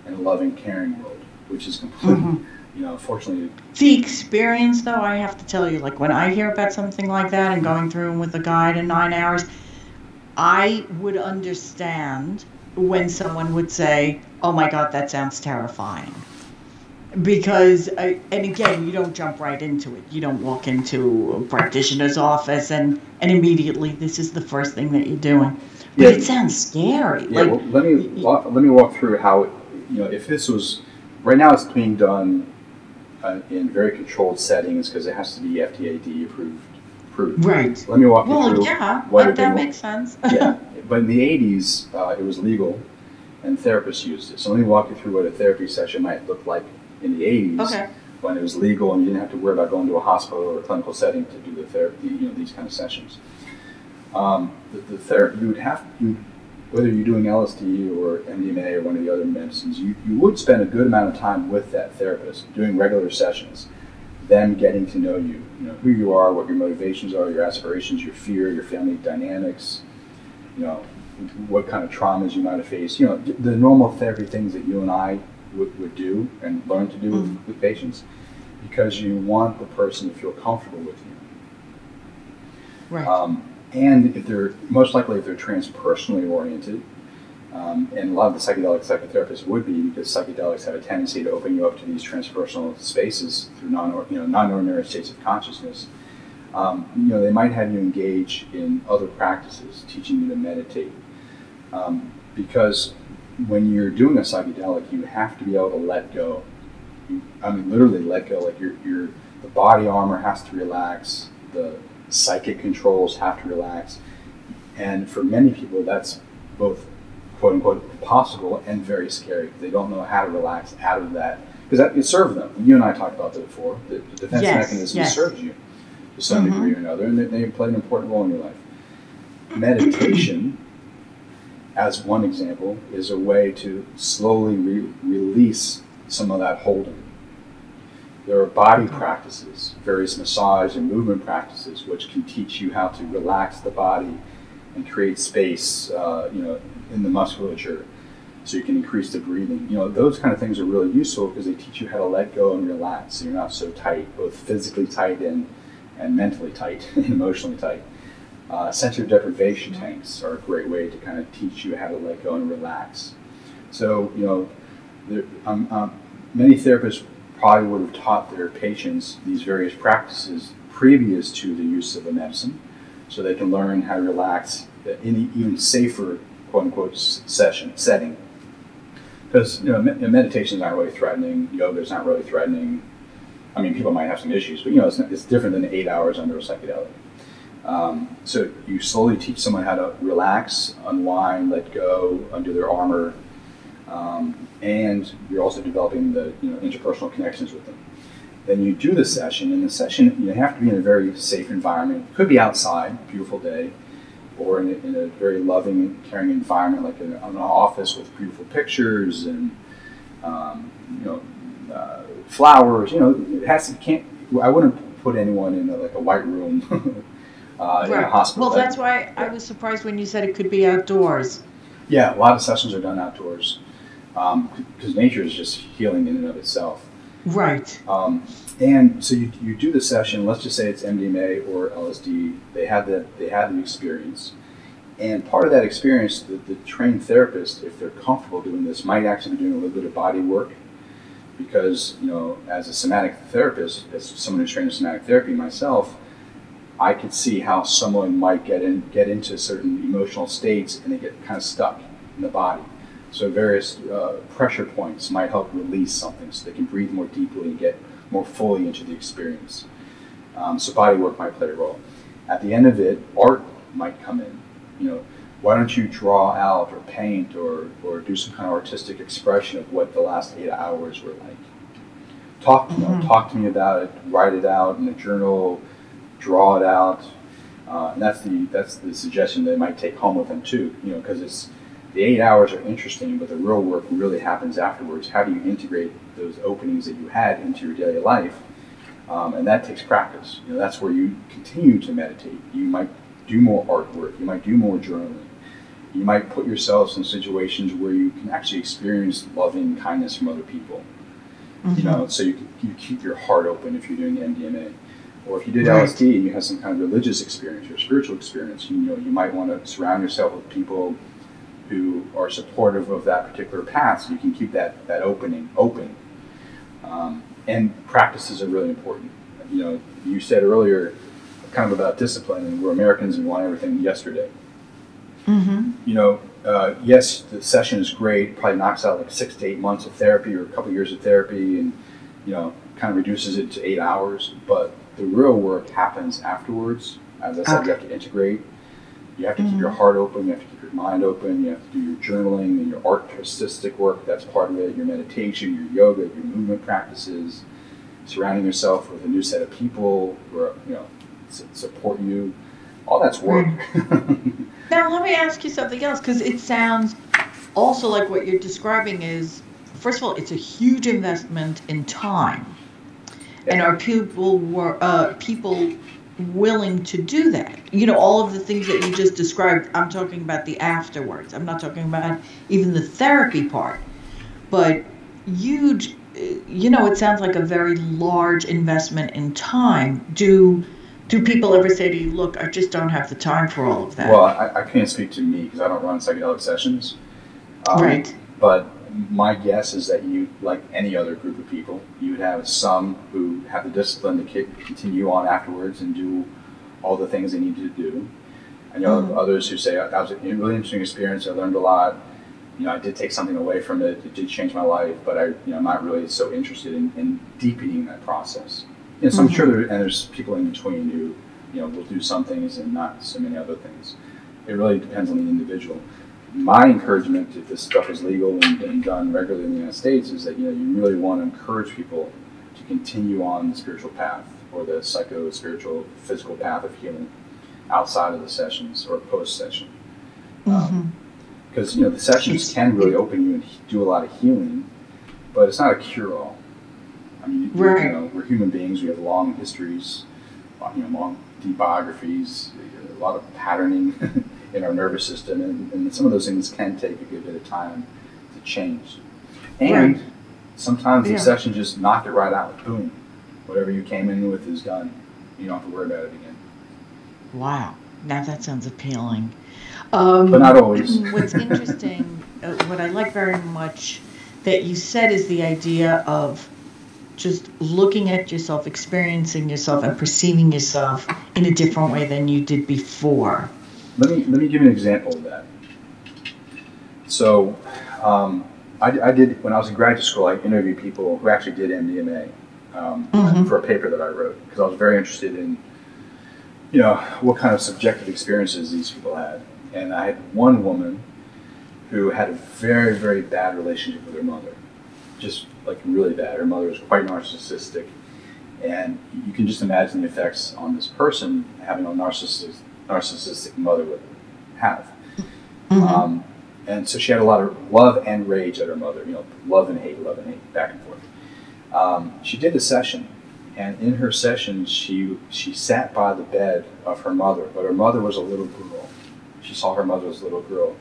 in a loving, caring world, which is completely... You know, unfortunately, the experience, though, I have to tell you, like, when I hear about something like that and going through with a guide in 9 hours, I would understand when someone would say, oh my God, that sounds terrifying. Because, and again, you don't jump right into it. You don't walk into a practitioner's office and immediately this is the first thing that you're doing. But yeah, it sounds scary. Yeah, like, well, let me walk through how, you know, if this was, right now it's being done in very controlled settings, because it has to be FDA approved. Right. Let me walk you through. Well, yeah, but that makes sense. Yeah, but in the 80s, it was legal, and therapists used it. So let me walk you through what a therapy session might look like in the 80s, when it was legal and you didn't have to worry about going to a hospital or a clinical setting to do the therapy, you know, these kind of sessions. you would have to, whether you're doing LSD or MDMA or one of the other medicines, you would spend a good amount of time with that therapist, doing regular sessions, them getting to know you, who you are, what your motivations are, your aspirations, your fear, your family dynamics, what kind of traumas you might have faced, the normal therapy things that you and I would do and learn to do with patients, because you want the person to feel comfortable with you. Right. And if they're, most likely if they're transpersonally oriented, and a lot of the psychedelic psychotherapists would be, because psychedelics have a tendency to open you up to these transpersonal spaces through non-ordinary states of consciousness. They might have you engage in other practices, teaching you to meditate, because when you're doing a psychedelic, you have to be able to let go. I mean, literally let go. Like the body armor has to relax. The psychic controls have to relax. And for many people, that's both quote unquote impossible and very scary. They don't know how to relax out of that, because that it serves them. You and I talked about that before. The defense mechanism serves you to some degree or another, and they play an important role in your life. Meditation, as one example, is a way to slowly release some of that holding. There are body practices, various massage and movement practices, which can teach you how to relax the body and create space, in the musculature, so you can increase the breathing. Those kind of things are really useful because they teach you how to let go and relax, so you're not so tight, both physically tight and mentally tight, and emotionally tight. Sensory deprivation tanks are a great way to kind of teach you how to let go and relax. So, many therapists probably would have taught their patients these various practices previous to the use of the medicine, so they can learn how to relax in an even safer, quote-unquote, setting. Because, meditation is not really threatening, yoga is not really threatening. I mean, people might have some issues, but, it's different than 8 hours under a psychedelic. So you slowly teach someone how to relax, unwind, let go, undo their armor, and you're also developing the interpersonal connections with them. Then you do the session, and the session, you have to be in a very safe environment. It could be outside, beautiful day, or in a very loving, caring environment, like an office with beautiful pictures and, flowers. It has to, I wouldn't put anyone in like a white room in a hospital. Well, that's why I was surprised when you said it could be outdoors. Yeah, a lot of sessions are done outdoors, because nature is just healing in and of itself. Right. And so you do the session. Let's just say it's MDMA or LSD. They had the experience, and part of that experience, the trained therapist, if they're comfortable doing this, might actually be doing a little bit of body work. Because, as a somatic therapist, as someone who's trained in somatic therapy myself, I could see how someone might get into certain emotional states and they get kind of stuck in the body. So various pressure points might help release something so they can breathe more deeply and get more fully into the experience. So body work might play a role. At the end of it, art might come in. Why don't you draw out or paint or do some kind of artistic expression of what the last 8 hours were like? Talk to me about it. Write it out in a journal. Draw it out. And that's the suggestion they might take home with them too. Because it's the 8 hours are interesting, but the real work really happens afterwards. How do you integrate those openings that you had into your daily life? And that takes practice. That's where you continue to meditate. You might do more artwork. You might do more journaling. You might put yourselves in situations where you can actually experience loving kindness from other people. So you keep your heart open if you're doing MDMA. Or if you did LSD and you have some kind of religious experience or spiritual experience, you might want to surround yourself with people who are supportive of that particular path, so you can keep that opening open. And practices are really important. You said earlier kind of about discipline, and we're Americans and want everything yesterday. Yes, the session is great, probably knocks out like 6 to 8 months of therapy or a couple years of therapy, and kind of reduces it to 8 hours, but the real work happens afterwards. As I said, you have to integrate, you have to keep your heart open, you have to keep your mind open, you have to do your journaling and your artistic work, that's part of it, your meditation, your yoga, your movement practices, surrounding yourself with a new set of people who are, support you, all that's work. Now let me ask you something else, because it sounds also like what you're describing is, first of all, it's a huge investment in time. Yeah. And are people people willing to do that? You know, all of the things that you just described, I'm talking about the afterwards. I'm not talking about even the therapy part. But huge, you know, it sounds like a very large investment in time. Do people ever say to you, look, I just don't have the time for all of that? Well, I can't speak to me because I don't run psychedelic sessions. Right. But my guess is that you, like any other group of people, you would have some who have the discipline to continue on afterwards and do all the things they need to do. And you'll have others who say, that was a really interesting experience. I learned a lot. You know, I did take something away from it. It did change my life, but I, you know, I'm not really so interested in deepening that process. You know, so I'm sure there's people in between who, you know, will do some things and not so many other things. It really depends on the individual. My encouragement, if this stuff is legal and done regularly in the United States, is that, you know, you really want to encourage people to continue on the spiritual path or the psycho-spiritual physical path of healing outside of the sessions or post-session. Because, you know, the sessions can really open you and do a lot of healing, but it's not a cure-all. I mean, right. You know, we're human beings. We have long histories, you know, long biographies, a lot of patterning in our nervous system, and some of those things can take a good bit of time to change. And sometimes the session just knocked it right out. Boom. Whatever you came in with is done. You don't have to worry about it again. Wow. Now that sounds appealing. But not always. What's interesting, what I like very much that you said is the idea of just looking at yourself, experiencing yourself, and perceiving yourself in a different way than you did before. Let me give you an example of that. So, I did, when I was in graduate school, I interviewed people who actually did MDMA for a paper that I wrote, because I was very interested in, you know, what kind of subjective experiences these people had. And I had one woman who had a very, very bad relationship with her mother. Just like really bad. Her mother was quite narcissistic. And you can just imagine the effects on this person having a narcissistic mother would have. And so she had a lot of love and rage at her mother, you know, love and hate, back and forth. She did a session, and in her session, she sat by the bed of her mother, but her mother was a little girl. She saw her mother as a little girl,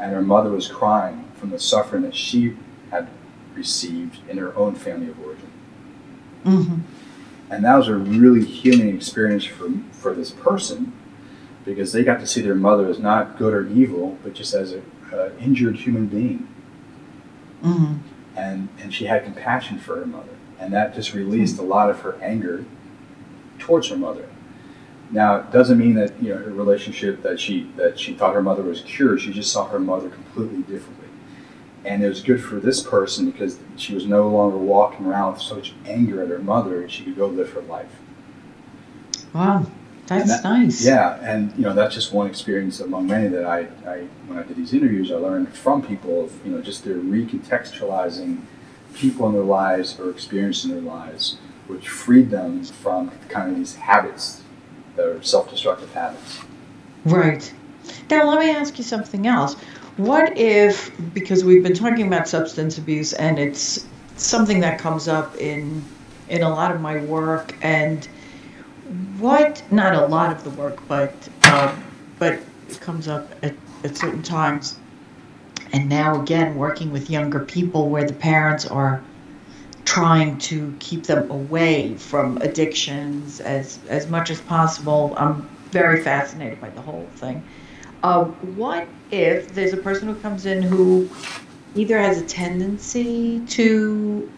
and her mother was crying from the suffering that she had received in her own family of origin. And that was a really healing experience for this person, because they got to see their mother as not good or evil, but just as an injured human being. And she had compassion for her mother. And that just released a lot of her anger towards her mother. Now, it doesn't mean that, you know, her relationship that she thought her mother was cured. She just saw her mother completely differently. And it was good for this person because she was no longer walking around with so much anger at her mother, and she could go live her life. Wow. That's nice. Yeah, and you know, that's just one experience among many that I when I did these interviews, I learned from people of, you know, just their recontextualizing people in their lives or experience in their lives, which freed them from kind of these habits that are self-destructive habits. Right. Now let me ask you something else. What if, because we've been talking about substance abuse, and it's something that comes up in a lot of my work, and not a lot of the work, but it comes up at certain times. And now again, working with younger people where the parents are trying to keep them away from addictions as much as possible. I'm very fascinated by the whole thing. What if there's a person who comes in who either has a tendency to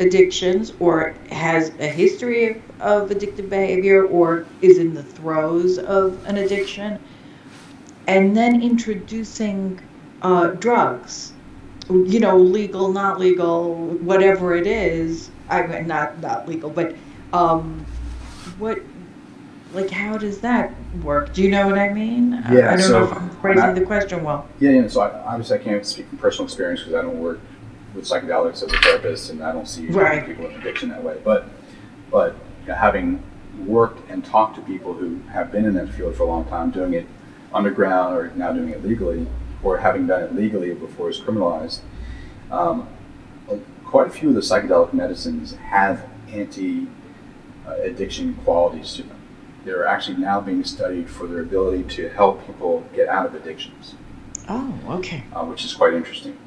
addictions, or has a history of addictive behavior, or is in the throes of an addiction, and then introducing drugs, you know, legal, not legal, whatever it is. I mean, not legal, but like, how does that work? Do you know what I mean? Yeah, I don't know if I'm phrasing the question well. Yeah, so obviously I can't speak from personal experience because I don't work with psychedelics as a therapist, and I don't see people with addiction that way. But you know, having worked and talked to people who have been in that field for a long time, doing it underground or now doing it legally, or having done it legally before it's criminalized, quite a few of the psychedelic medicines have anti-addiction qualities to them. They're actually now being studied for their ability to help people get out of addictions. Oh, okay. Which is quite interesting.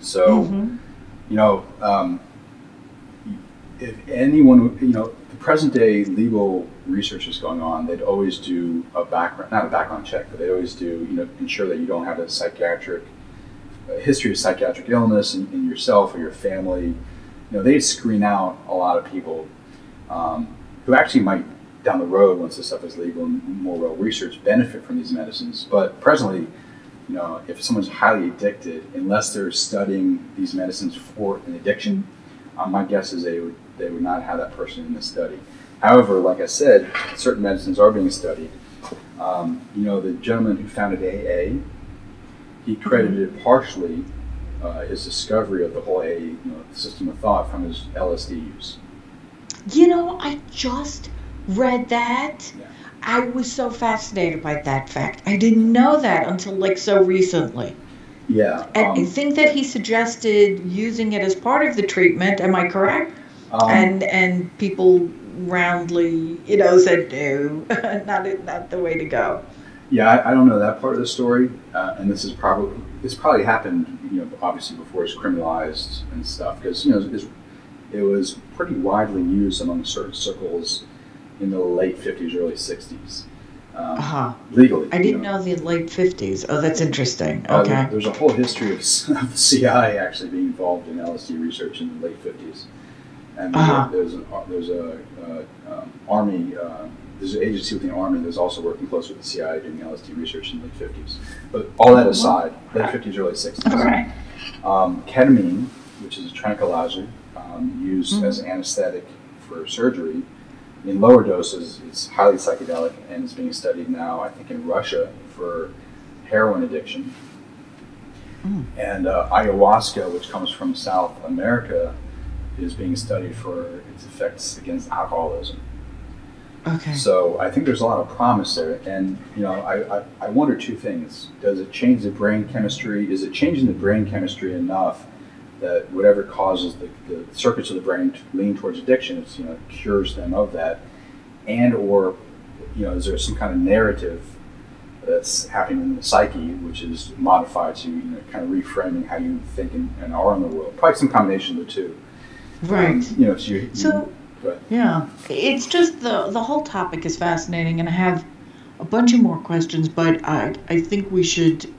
So, you know, if anyone, you know, the present day legal research is going on, they'd always do a background, not a background check, but they always do, you know, ensure that you don't have a psychiatric, a history of psychiatric illness in yourself or your family. You know, they screen out a lot of people who actually might, down the road, once this stuff is legal and more real research, benefit from these medicines. But presently, you know, if someone's highly addicted, unless they're studying these medicines for an addiction, my guess is they would not have that person in the study. However, like I said, certain medicines are being studied. You know, the gentleman who founded AA, he credited partially his discovery of the whole AA, you know, system of thought from his LSD use. You know, I just read that. Yeah. I was so fascinated by that fact. I didn't know that until like so recently. Yeah. And I think that he suggested using it as part of the treatment. Am I correct? And people roundly, you know, said no, not the way to go. Yeah, I don't know that part of the story, and this probably happened, you know, obviously before it's criminalized and stuff, because you know it was pretty widely used among certain circles in the late 50s, early 60s, legally. I didn't know the late 50s. Oh, that's interesting. Okay. There's a whole history of the CIA actually being involved in LSD research in the late 50s. And there's an agency within the Army that's also working closely with the CIA doing LSD research in the late 50s. But all that aside, late 50s, early 60s. All right. Ketamine, which is a tranquilizer used as anesthetic for surgery, in lower doses, it's highly psychedelic and is being studied now, I think, in Russia for heroin addiction. And ayahuasca, which comes from South America, is being studied for its effects against alcoholism. Okay. So I think there's a lot of promise there. And, you know, I wonder two things. Does it change the brain chemistry? Is it changing the brain chemistry enough that whatever causes the circuits of the brain to lean towards addiction, it's, you know, cures them of that? And or, you know, is there some kind of narrative that's happening in the psyche, which is modified to, you know, kind of reframing how you think and are in the world? Probably some combination of the two. Right. You know, so yeah, it's just the whole topic is fascinating, and I have a bunch of more questions, but I think we should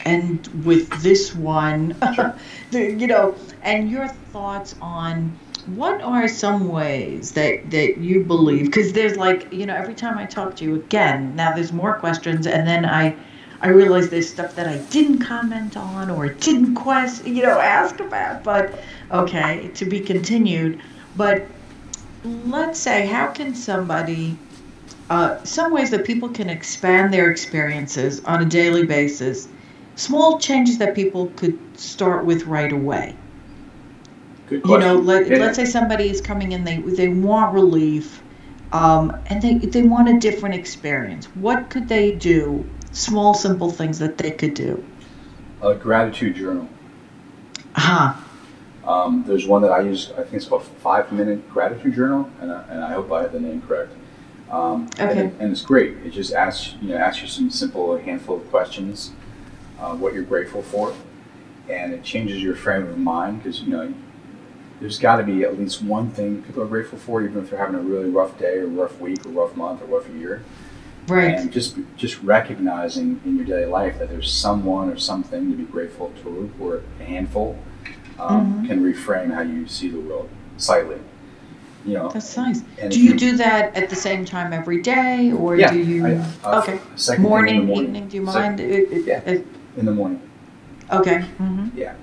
end with this one. Sure. You know, and your thoughts on what are some ways that you believe, because there's like, you know, every time I talk to you again, now there's more questions, and then I realize there's stuff that I didn't comment on or didn't question, you know, ask about, but okay, to be continued. But let's say, how can somebody, some ways that people can expand their experiences on a daily basis, small changes that people could start with right away? Good question. You know, let's say somebody is coming in, they want relief, and they want a different experience. What could they do? Small, simple things that they could do. A gratitude journal. There's one that I use, I think it's called 5-Minute Gratitude Journal, and I hope I have the name correct. And it's great. It just asks you some simple handful of questions, what you're grateful for, and it changes your frame of mind, because, you know, there's got to be at least one thing people are grateful for, even if they're having a really rough day or rough week or rough month or rough year. Right. And just recognizing in your daily life that there's someone or something to be grateful to, or a handful, can reframe how you see the world slightly. You know. That's nice. Do you do that at the same time every day, or do you? Yeah. Morning, evening. Do you mind? In the morning. Okay. Yeah.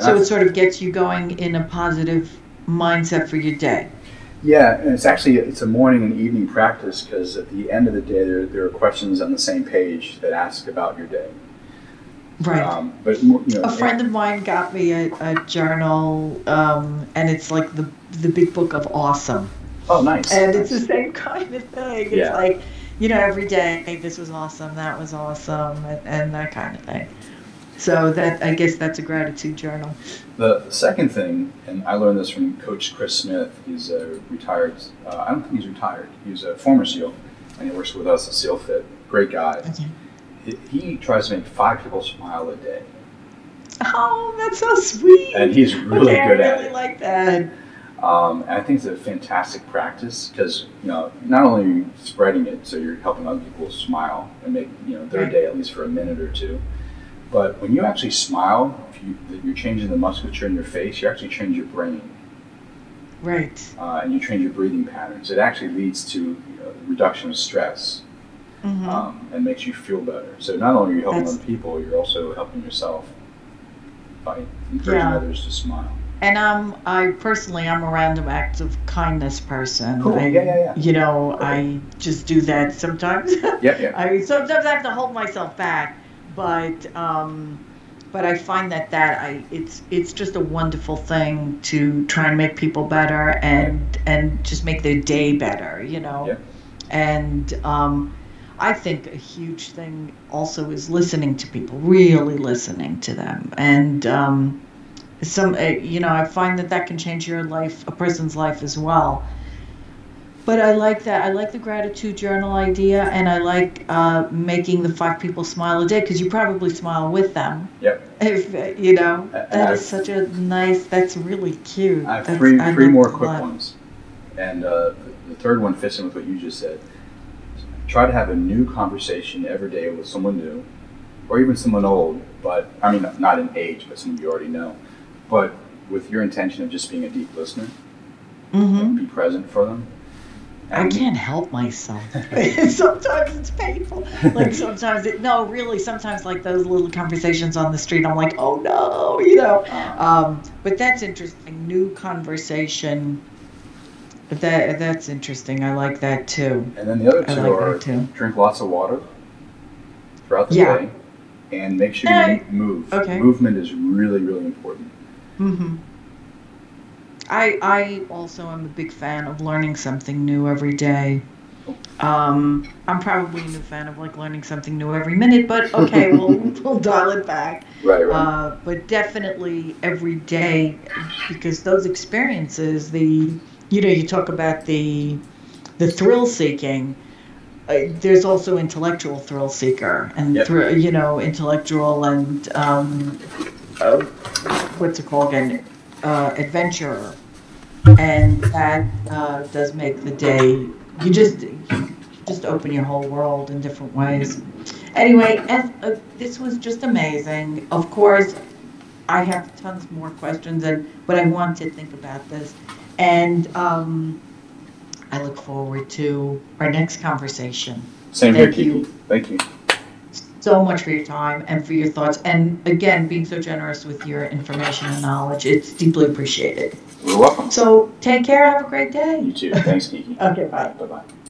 So it sort of gets you going in a positive mindset for your day. Yeah, and it's a morning and evening practice, because at the end of the day, there are questions on the same page that ask about your day. Right. But you know, a friend of mine got me a journal, and it's like the big book of awesome. Oh, nice. And it's the same kind of thing. Yeah. It's like, you know, every day, hey, this was awesome, that was awesome, and that kind of thing. So that, I guess that's a gratitude journal. The second thing, and I learned this from Coach Chris Smith. He's a retired, I don't think he's retired. He's a former SEAL, and he works with us at SEAL Fit. Great guy. Okay. He tries to make 5 people smile a day. Oh, that's so sweet. And he's really good at it. I really like that. And I think it's a fantastic practice because, you know, not only are you spreading it, so you're helping other people smile and make, you know, their day at least for a minute or two, but when you actually smile, if you're changing the musculature in your face, you actually change your brain. Right. And you change your breathing patterns. It actually leads to, you know, reduction of stress. Mm-hmm. And makes you feel better. So not only are you helping other people, you're also helping yourself by encouraging others to smile. And I personally, I'm a random act of kindness person. Cool. Yeah. You know, I just do that sometimes. Yeah. Sometimes I have to hold myself back, but I find that it's just a wonderful thing to try and make people better and just make their day better. You know, and I think a huge thing also is listening to people, really listening to them. And you know, I find that can change your life, a person's life as well. But I like that. I like the gratitude journal idea, and I like making the 5 people smile a day, because you probably smile with them. Yep. If, you know, is such a nice, that's really cute. I have three more quick ones. And the third one fits in with what you just said. Try to have a new conversation every day with someone new, or even someone old, but I mean, not in age, but someone you already know, but with your intention of just being a deep listener. Mm-hmm. Be present for them. And I can't help myself. Sometimes it's painful. Like sometimes like those little conversations on the street, I'm like, oh no, you know. But that's interesting. New conversation. That's interesting. I like that too. And then the other two are drink lots of water throughout the day, and make sure you move. Okay. Movement is really, really important. Mm-hmm. I also am a big fan of learning something new every day. I'm probably a new fan of like learning something new every minute, but okay, we'll dial it back. Right. But definitely every day, because those experiences, you know, you talk about the thrill seeking. There's also intellectual thrill seeker, and you know, intellectual and what's it called again? Adventurer, and that does make the day. You just open your whole world in different ways. Anyway, this was just amazing. Of course, I have tons more questions, but I want to think about this. And I look forward to our next conversation. Same here, Kiki. Thank you so much for your time and for your thoughts. And again, being so generous with your information and knowledge. It's deeply appreciated. You're welcome. So take care. Have a great day. You too. Thanks, Kiki. Okay, bye. Bye-bye.